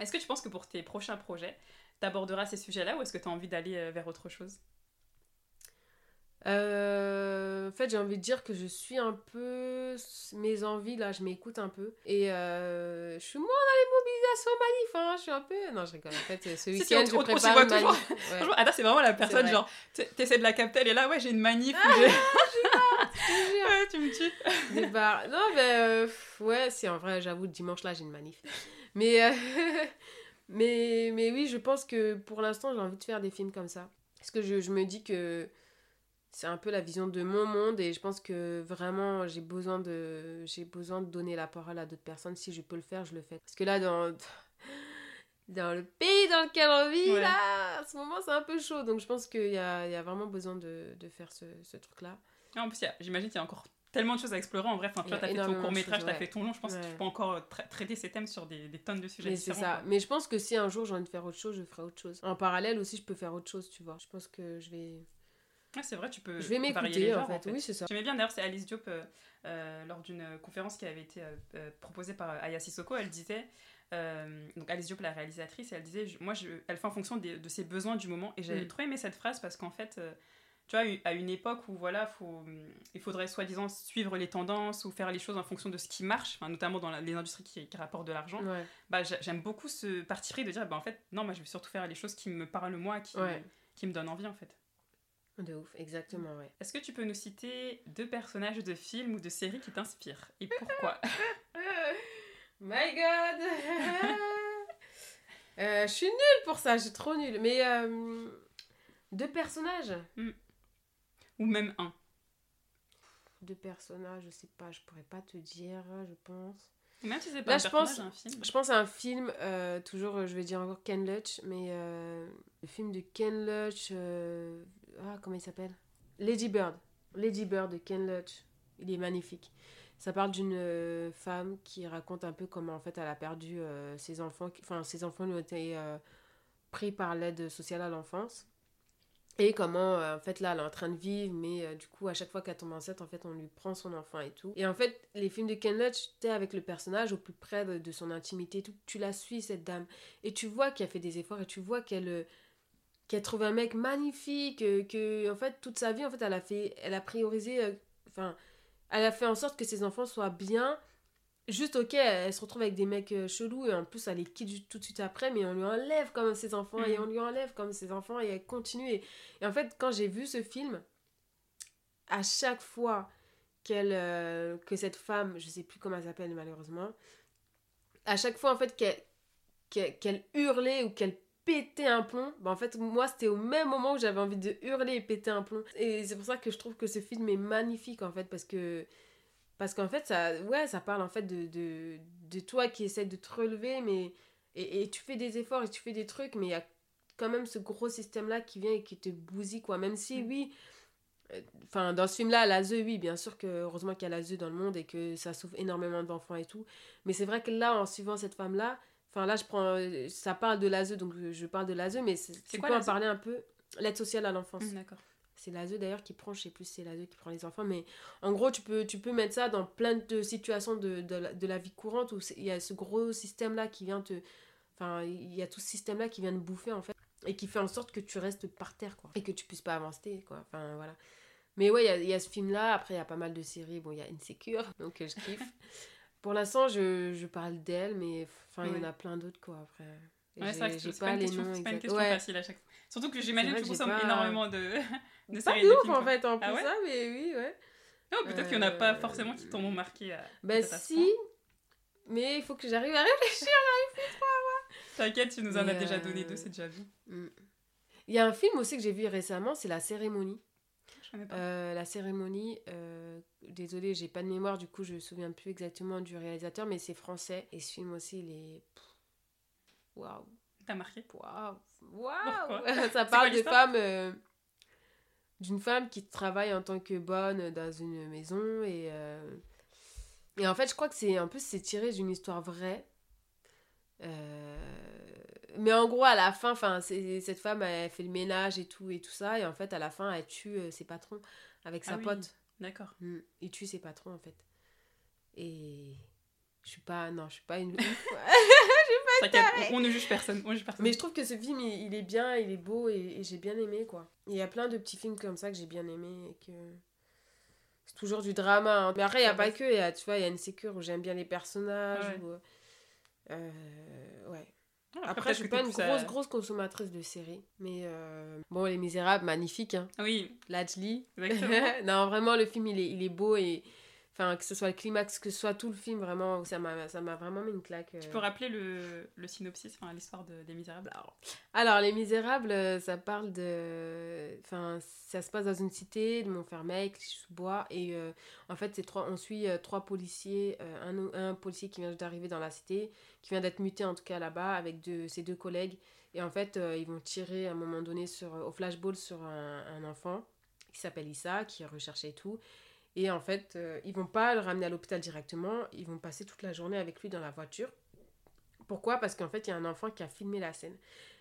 Est-ce que tu penses que pour tes prochains projets, tu aborderas ces sujets-là ou est-ce que tu as envie d'aller euh, vers autre chose ? euh, En fait, j'ai envie de dire que je suis un peu... Mes envies, là, je m'écoute un peu. Et euh, je suis moins dans les mobilisations manif, hein, je suis un peu... Non, je rigole. En fait, ce week-end, si, si, on, je prépare une toujours. manif. Ouais. Franchement, Hada, c'est vraiment la personne, vrai. genre, t'essaies de la capter, elle est là, ouais, j'ai une manif. Ah, j'ai... Ouais, tu me tues. Des barres. Non, mais euh, ouais, c'est en vrai, j'avoue, dimanche là, j'ai une manif. Mais, euh, mais, mais oui, je pense que pour l'instant, j'ai envie de faire des films comme ça. Parce que je, je me dis que c'est un peu la vision de mon monde et je pense que vraiment, j'ai besoin de, j'ai besoin de donner la parole à d'autres personnes. Si je peux le faire, je le fais. Parce que là, dans... dans le pays dans lequel on vit, ouais. là, à ce moment, c'est un peu chaud. Donc, je pense qu'il y a, il y a vraiment besoin de, de faire ce, ce truc-là. Et en plus, y a, j'imagine qu'il y a encore tellement de choses à explorer. En vrai, enfin, tu vois, t'as fait ton court-métrage, ouais. t'as fait ton long. Je pense ouais. que tu peux encore tra- traiter ces thèmes sur des, des tonnes de sujets mais différents. C'est ça. Quoi. Mais je pense que si un jour, j'ai envie de faire autre chose, je ferai autre chose. En parallèle aussi, je peux faire autre chose, tu vois. Je pense que je vais... Ouais, c'est vrai, tu peux je vais m'écouter, varier les genres, en, fait. en fait. Oui, c'est ça. J'aimais bien, d'ailleurs, c'est Alice Diop, euh, euh, lors d'une conférence qui avait été euh, proposée par Aya Cissoko, elle disait... Euh, donc Alice Diop, la réalisatrice, elle disait je, moi je, elle fait en fonction des, de ses besoins du moment et j'avais mm. trop aimé cette phrase parce qu'en fait euh, tu vois à une époque où voilà faut, il faudrait soi-disant suivre les tendances ou faire les choses en fonction de ce qui marche, enfin, notamment dans la, les industries qui, qui rapportent de l'argent, ouais. bah, j'aime beaucoup ce parti pris de dire bah, en fait non moi je vais surtout faire les choses qui me parlent moi qui, ouais. qui me donnent envie en fait. De ouf, exactement, ouais. Est-ce que tu peux nous citer deux personnages de films ou de séries qui t'inspirent et pourquoi? My God. euh, Je suis nulle pour ça, je suis trop nulle. Mais euh, deux personnages mm. Ou même un. Deux personnages, je sais pas, je pourrais pas te dire, je pense. Même si c'est pas Là, un je pense, un film. Je pense à un film, euh, toujours, je vais dire encore Ken Loach, mais euh, le film de Ken Loach, euh, ah, comment il s'appelle ? Lady Bird. Lady Bird de Ken Loach. Il est magnifique. Ça parle d'une femme qui raconte un peu comment en fait elle a perdu euh, ses enfants, enfin ses enfants lui ont été euh, pris par l'aide sociale à l'enfance. Et comment, euh, en fait, là, elle est en train de vivre, mais euh, du coup, à chaque fois qu'elle tombe enceinte, en fait, on lui prend son enfant et tout. Et en fait, les films de Ken Loach, t'es avec le personnage au plus près de, de son intimité et tout. Tu la suis, cette dame. Et tu vois qu'elle fait des efforts et tu vois qu'elle, euh, qu'elle trouve un mec magnifique, euh, que, en fait, toute sa vie, en fait, elle a, fait, elle a priorisé, euh, enfin, elle a fait en sorte que ses enfants soient bien. Juste, ok, elle, elle se retrouve avec des mecs euh, chelous et en plus, elle les quitte tout de suite après, mais on lui enlève quand même ses enfants mmh. et on lui enlève quand même ses enfants et elle continue. Et, et en fait, quand j'ai vu ce film, à chaque fois qu'elle, euh, que cette femme, je sais plus comment elle s'appelle malheureusement, à chaque fois en fait qu'elle, qu'elle, qu'elle hurlait ou qu'elle péter un plomb, bah en fait moi c'était au même moment où j'avais envie de hurler et péter un plomb, et c'est pour ça que je trouve que ce film est magnifique en fait, parce que parce qu'en fait ça, ouais, ça parle en fait de, de, de toi qui essaie de te relever, mais et, et tu fais des efforts et tu fais des trucs, mais il y a quand même ce gros système là qui vient et qui te bousille quoi, même si oui enfin euh, dans ce film là elle a The, oui bien sûr que heureusement qu'il y a la The dans le monde et que ça sauve énormément d'enfants et tout, mais c'est vrai que là en suivant cette femme là, enfin là, je prends, ça parle de l'A S E, donc je parle de l'A S E, mais c'est, c'est tu quoi, peux en parler un peu. L'aide sociale à l'enfance. Mmh, d'accord. C'est l'A S E d'ailleurs qui prend, je sais plus si c'est l'A S E qui prend les enfants, mais en gros, tu peux, tu peux mettre ça dans plein de situations de, de, la, de la vie courante où il y a ce gros système-là qui vient te... Enfin, il y a tout ce système-là qui vient te bouffer, en fait, et qui fait en sorte que tu restes par terre, quoi, et que tu puisses pas avancer, quoi. Enfin, voilà. Mais ouais, il y a, y a ce film-là, après, il y a pas mal de séries, bon, il y a Insecure, donc je kiffe. Pour l'instant, je, je parle d'elle, mais enfin, il oui. y en a plein d'autres, quoi, après. Et ouais, c'est vrai que c'est pas, pas une question, c'est pas une question ouais. facile à chaque fois. Surtout que j'imagine que tu consommes pas... énormément de, de séries de films. Pas de ouf, en fait, en plus, ah ouais ça, mais oui, ouais. Non, peut-être euh... qu'il n'y en a pas forcément qui t'ont marqué à Ben bah, si, mais il faut que j'arrive à réfléchir, j'arrive plus trop à voir. T'inquiète, tu nous en as euh... déjà donné deux, c'est déjà vu. Mm. Il y a un film aussi que j'ai vu récemment, c'est La Cérémonie. Euh, la cérémonie, euh, désolée, j'ai pas de mémoire, du coup je me souviens plus exactement du réalisateur, mais c'est français. Et ce film aussi, il est. Waouh! T'as marqué? Waouh! Waouh! Ça parle de femme, euh, d'une femme qui travaille en tant que bonne dans une maison. Et, euh, et en fait, je crois que c'est un peu c'est tiré d'une histoire vraie. Euh. Mais en gros, à la fin, fin c'est, cette femme, elle fait le ménage et tout, et tout ça. Et en fait, à la fin, elle tue euh, ses patrons avec sa ah oui, pote. D'accord. Mmh, il tue ses patrons, en fait. Et... Je suis pas... Non, je suis pas une... Je suis pas on, on ne juge personne, on ne juge personne. Mais je trouve que ce film, il, il est bien, il est beau, et, et j'ai bien aimé, quoi. Il y a plein de petits films comme ça que j'ai bien aimé, et que... C'est toujours du drama. Hein. Mais après, il n'y a pas que... Y a, tu vois, il y a Insecure où j'aime bien les personnages, ou... Ouais. Euh, ouais. Après, après je suis pas une grosse, à... grosse consommatrice de séries. Mais euh... bon, Les Misérables, magnifique. Hein. Oui. Ladj Ly. Exactement. Non, vraiment, le film, il est, il est beau. Et enfin, que ce soit le climax, que ce soit tout le film, vraiment, ça m'a, ça m'a vraiment mis une claque. Euh... Tu peux rappeler le, le synopsis, enfin, l'histoire de, des Misérables? Alors... Alors, Les Misérables, ça parle de... Enfin, ça se passe dans une cité de Montfermeil, Clichy-sous-Bois. Et euh, en fait, c'est trois... on suit euh, trois policiers. Euh, un, un policier qui vient d'arriver dans la cité, qui vient d'être muté en tout cas là-bas, avec deux, ses deux collègues. Et en fait, euh, ils vont tirer à un moment donné sur, au flashball sur un, un enfant qui s'appelle Issa, qui est recherché et tout. Et en fait, euh, ils vont pas le ramener à l'hôpital directement. Ils vont passer toute la journée avec lui dans la voiture. Pourquoi ? Parce qu'en fait, il y a un enfant qui a filmé la scène.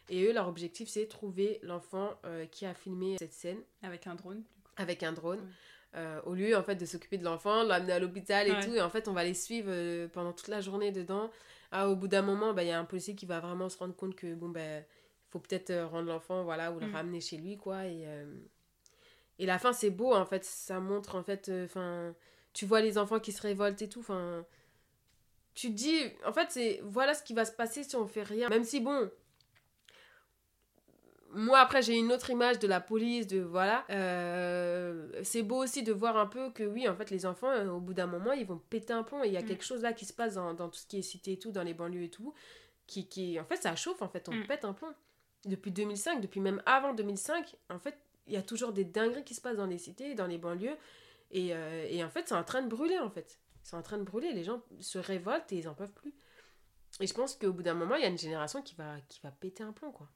Et eux, leur objectif, c'est trouver l'enfant euh, qui a filmé cette scène. Avec un drone. Avec un drone. Ouais. Euh, au lieu, en fait, de s'occuper de l'enfant, de l'amener à l'hôpital et ouais. tout. Et en fait, on va les suivre euh, pendant toute la journée dedans. Ah, au bout d'un moment, bah, y a un policier qui va vraiment se rendre compte que, bon, ben, bah, faut peut-être euh, rendre l'enfant, voilà, ou le mmh. ramener chez lui, quoi. Et... Euh... Et la fin, c'est beau, en fait. Ça montre, en fait... Euh, tu vois les enfants qui se révoltent et tout. Fin, tu te dis... En fait, c'est voilà ce qui va se passer si on fait rien. Même si, bon... moi après j'ai une autre image de la police, de voilà, euh, c'est beau aussi de voir un peu que oui en fait les enfants euh, au bout d'un moment ils vont péter un plomb et il y a mmh. quelque chose là qui se passe dans, dans tout ce qui est cité et tout, dans les banlieues et tout, qui, qui en fait ça chauffe en fait, on mmh. pète un plomb. Depuis deux mille cinq, depuis même avant deux mille cinq, en fait il y a toujours des dingueries qui se passent dans les cités, dans les banlieues et, euh, et en fait c'est en train de brûler en fait, c'est en train de brûler, les gens se révoltent et ils en peuvent plus. Et je pense qu'au bout d'un moment, il y a une génération qui va, qui va péter un plomb, quoi.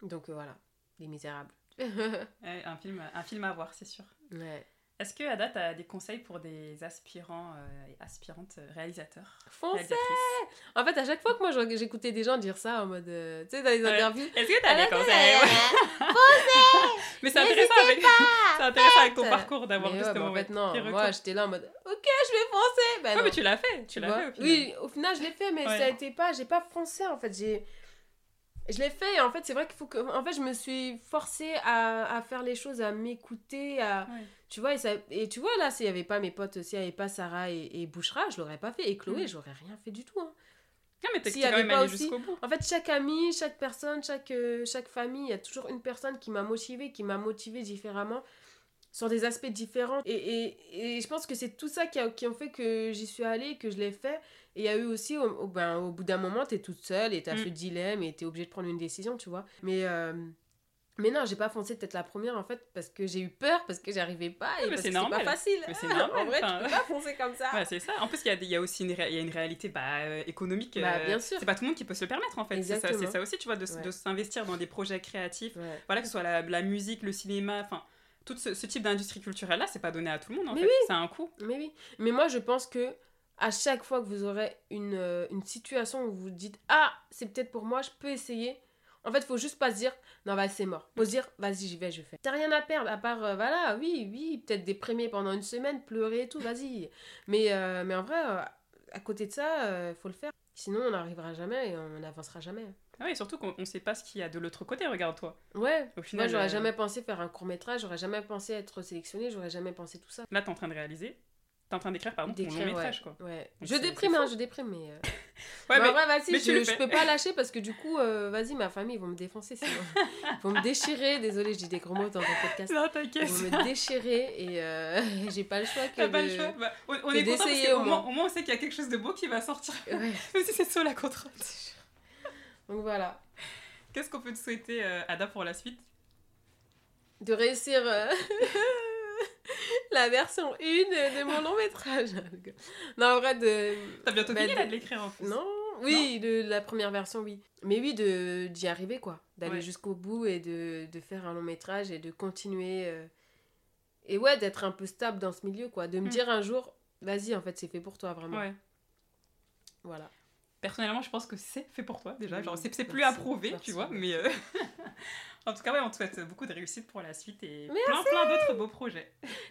Donc euh, voilà, Les Misérables. un, film, un film à voir, c'est sûr. Ouais. Est-ce que, Hada, t'as des conseils pour des aspirants euh, et aspirantes réalisateurs? Foncez! En fait, à chaque fois que moi, j'écoutais des gens dire ça en mode... Euh, tu sais, dans les ouais. interviews... Est-ce que t'as des conseils? Foncez! Mais c'est intéressant, avec... c'est intéressant avec ton parcours d'avoir mais justement... Ouais, bah, en fait, non, moi, j'étais là en mode... Ok, je vais foncer. Ben non, non, mais tu l'as fait, tu, tu l'as vois. fait au final. Oui, au final, je l'ai fait, mais ouais, ça a été pas... J'ai pas foncé, en fait, j'ai... Je l'ai fait, et en fait, c'est vrai qu'il faut que... En fait, je me suis forcée à, à faire les choses, à m'écouter, à... Ouais. Tu vois, et, ça... et tu vois, là, s'il y avait pas mes potes, s'il y avait pas Sarah et, et Bouchra, je l'aurais pas fait. Et Chloé, mmh. j'aurais rien fait du tout, hein. Non, mais t'es, t'es quand même allée aussi... jusqu'au bout. En fait, chaque ami, chaque personne, chaque, euh, chaque famille, il y a toujours une personne qui m'a motivée, qui m'a motivée différemment, sur des aspects différents. Et, et, et je pense que c'est tout ça qui a, qui a fait que j'y suis allée, que je l'ai fait. Et il y a eu aussi, au, au, ben, au bout d'un moment, t'es toute seule et t'as mm. ce dilemme et t'es obligée de prendre une décision, tu vois. Mais, euh, mais non, j'ai pas foncé peut-être la première, en fait, parce que j'ai eu peur, parce que j'arrivais pas et mais parce c'est que normal. C'est pas facile. Mais c'est normal. En vrai, enfin... tu peux pas foncer comme ça. Ouais, c'est ça. En plus, il y a, y a aussi une, ré- y a une réalité bah, euh, économique. Bah, bien sûr. Euh, c'est pas tout le monde qui peut se le permettre, en fait. C'est ça, c'est ça aussi, tu vois, de, ouais. de s'investir dans des projets créatifs. Ouais. Voilà, que ce soit la, la musique, le cinéma, enfin... Tout ce, ce type d'industrie culturelle-là, c'est pas donné à tout le monde, en mais fait. Oui. C'est un coup. Mais oui. Mais moi, je pense que à chaque fois que vous aurez une, euh, une situation où vous vous dites « Ah, c'est peut-être pour moi, je peux essayer », en fait, faut juste pas se dire « Non, bah, c'est mort ». Faut se dire « Vas-y, j'y vais, je fais ». T'as rien à perdre, à part, euh, voilà, oui, oui, peut-être déprimer pendant une semaine, pleurer et tout, vas-y. Mais, euh, mais en vrai, euh, à côté de ça, euh, faut le faire. Sinon, on n'arrivera jamais et on n'avancera jamais. Ah oui, surtout qu'on ne sait pas ce qu'il y a de l'autre côté, regarde-toi. Ouais, au final, moi j'aurais euh... jamais pensé faire un court-métrage, j'aurais jamais pensé être sélectionnée, j'aurais jamais pensé tout ça. Là, t'es en train de réaliser, t'es en train d'écrire, pardon, d'écrire, ton long-métrage, ouais. quoi. Ouais. Je déprime, hein, je déprime, mais... Euh... ouais, mais, mais en vrai, vas-y, je, je peux pas lâcher parce que du coup, euh, vas-y, ma famille, ils vont me défoncer, sinon. Ils vont me déchirer, désolée, je dis des gros mots dans ton podcast. Non, t'inquiète. Ils vont me déchirer et euh, j'ai pas le choix que de... pas le choix, bah, on, on est content parce qu'au moins, moins on sait qu'il y a quelque chose de beau qui va sortir. Ouais. Même si c'est sur la contrainte. Donc voilà. Qu'est-ce qu'on peut te souhaiter, euh, Hada, pour la suite? De réussir euh, la version un de mon long métrage. Non, en vrai, de... T'as bientôt bah, fini, de... là, de l'écrire, en plus. Non, oui, non. De, de la première version, oui. Mais oui, de, d'y arriver, quoi. D'aller ouais. jusqu'au bout et de, de faire un long métrage et de continuer. Euh... Et ouais, d'être un peu stable dans ce milieu, quoi. De me mmh. dire un jour, vas-y, en fait, c'est fait pour toi, vraiment. Ouais. Voilà. Personnellement, je pense que c'est fait pour toi, déjà. Genre, c'est, c'est plus à prouver, tu vois, mais... Euh... en tout cas, ouais, on te souhaite beaucoup de réussite pour la suite et merci. plein, plein d'autres beaux projets.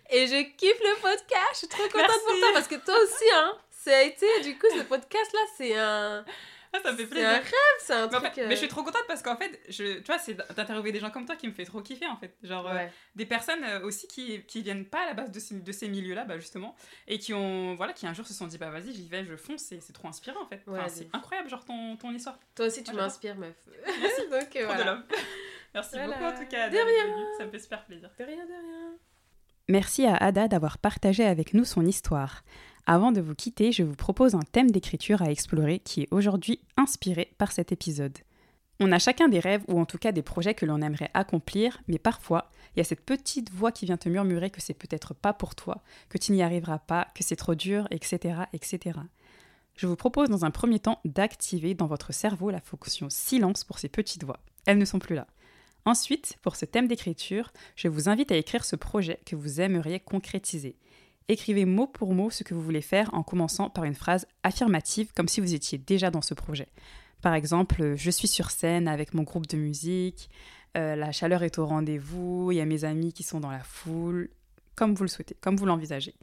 Et je kiffe le podcast, je suis trop contente merci. pour toi, parce que toi aussi, hein, ça a été, du coup, ce podcast-là, c'est un... Ah, ça me fait plaisir. C'est un rêve, c'est un mais truc... En fait, euh... Mais je suis trop contente, parce qu'en fait, je, tu vois, c'est d'interviewer des gens comme toi qui me fait trop kiffer, en fait. Genre, ouais. euh, des personnes aussi qui, qui viennent pas à la base de ces, de ces milieux-là, bah, justement, et qui ont, voilà, qui un jour se sont dit, bah, vas-y, j'y vais, je fonce, et c'est trop inspirant, en fait. Ouais, enfin, c'est incroyable, genre, ton, ton histoire. Toi aussi, tu ah, m'inspires, meuf. Merci. Donc, euh, voilà. Merci voilà. beaucoup, en tout cas. De rien. Ça me fait super plaisir. De rien, de rien. Merci à Hada d'avoir partagé avec nous son histoire. Avant de vous quitter, je vous propose un thème d'écriture à explorer qui est aujourd'hui inspiré par cet épisode. On a chacun des rêves ou en tout cas des projets que l'on aimerait accomplir, mais parfois, il y a cette petite voix qui vient te murmurer que c'est peut-être pas pour toi, que tu n'y arriveras pas, que c'est trop dur, et cetera, et cetera. Je vous propose dans un premier temps d'activer dans votre cerveau la fonction silence pour ces petites voix. Elles ne sont plus là. Ensuite, pour ce thème d'écriture, je vous invite à écrire ce projet que vous aimeriez concrétiser. Écrivez mot pour mot ce que vous voulez faire en commençant par une phrase affirmative comme si vous étiez déjà dans ce projet. Par exemple, je suis sur scène avec mon groupe de musique, euh, la chaleur est au rendez-vous, il y a mes amis qui sont dans la foule, comme vous le souhaitez, comme vous l'envisagez.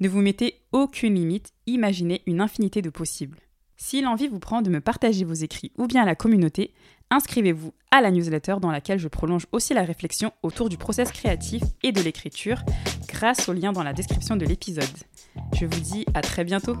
Ne vous mettez aucune limite, imaginez une infinité de possibles. Si l'envie vous prend de me partager vos écrits ou bien à la communauté, inscrivez-vous à la newsletter dans laquelle je prolonge aussi la réflexion autour du process créatif et de l'écriture grâce au lien dans la description de l'épisode. Je vous dis à très bientôt!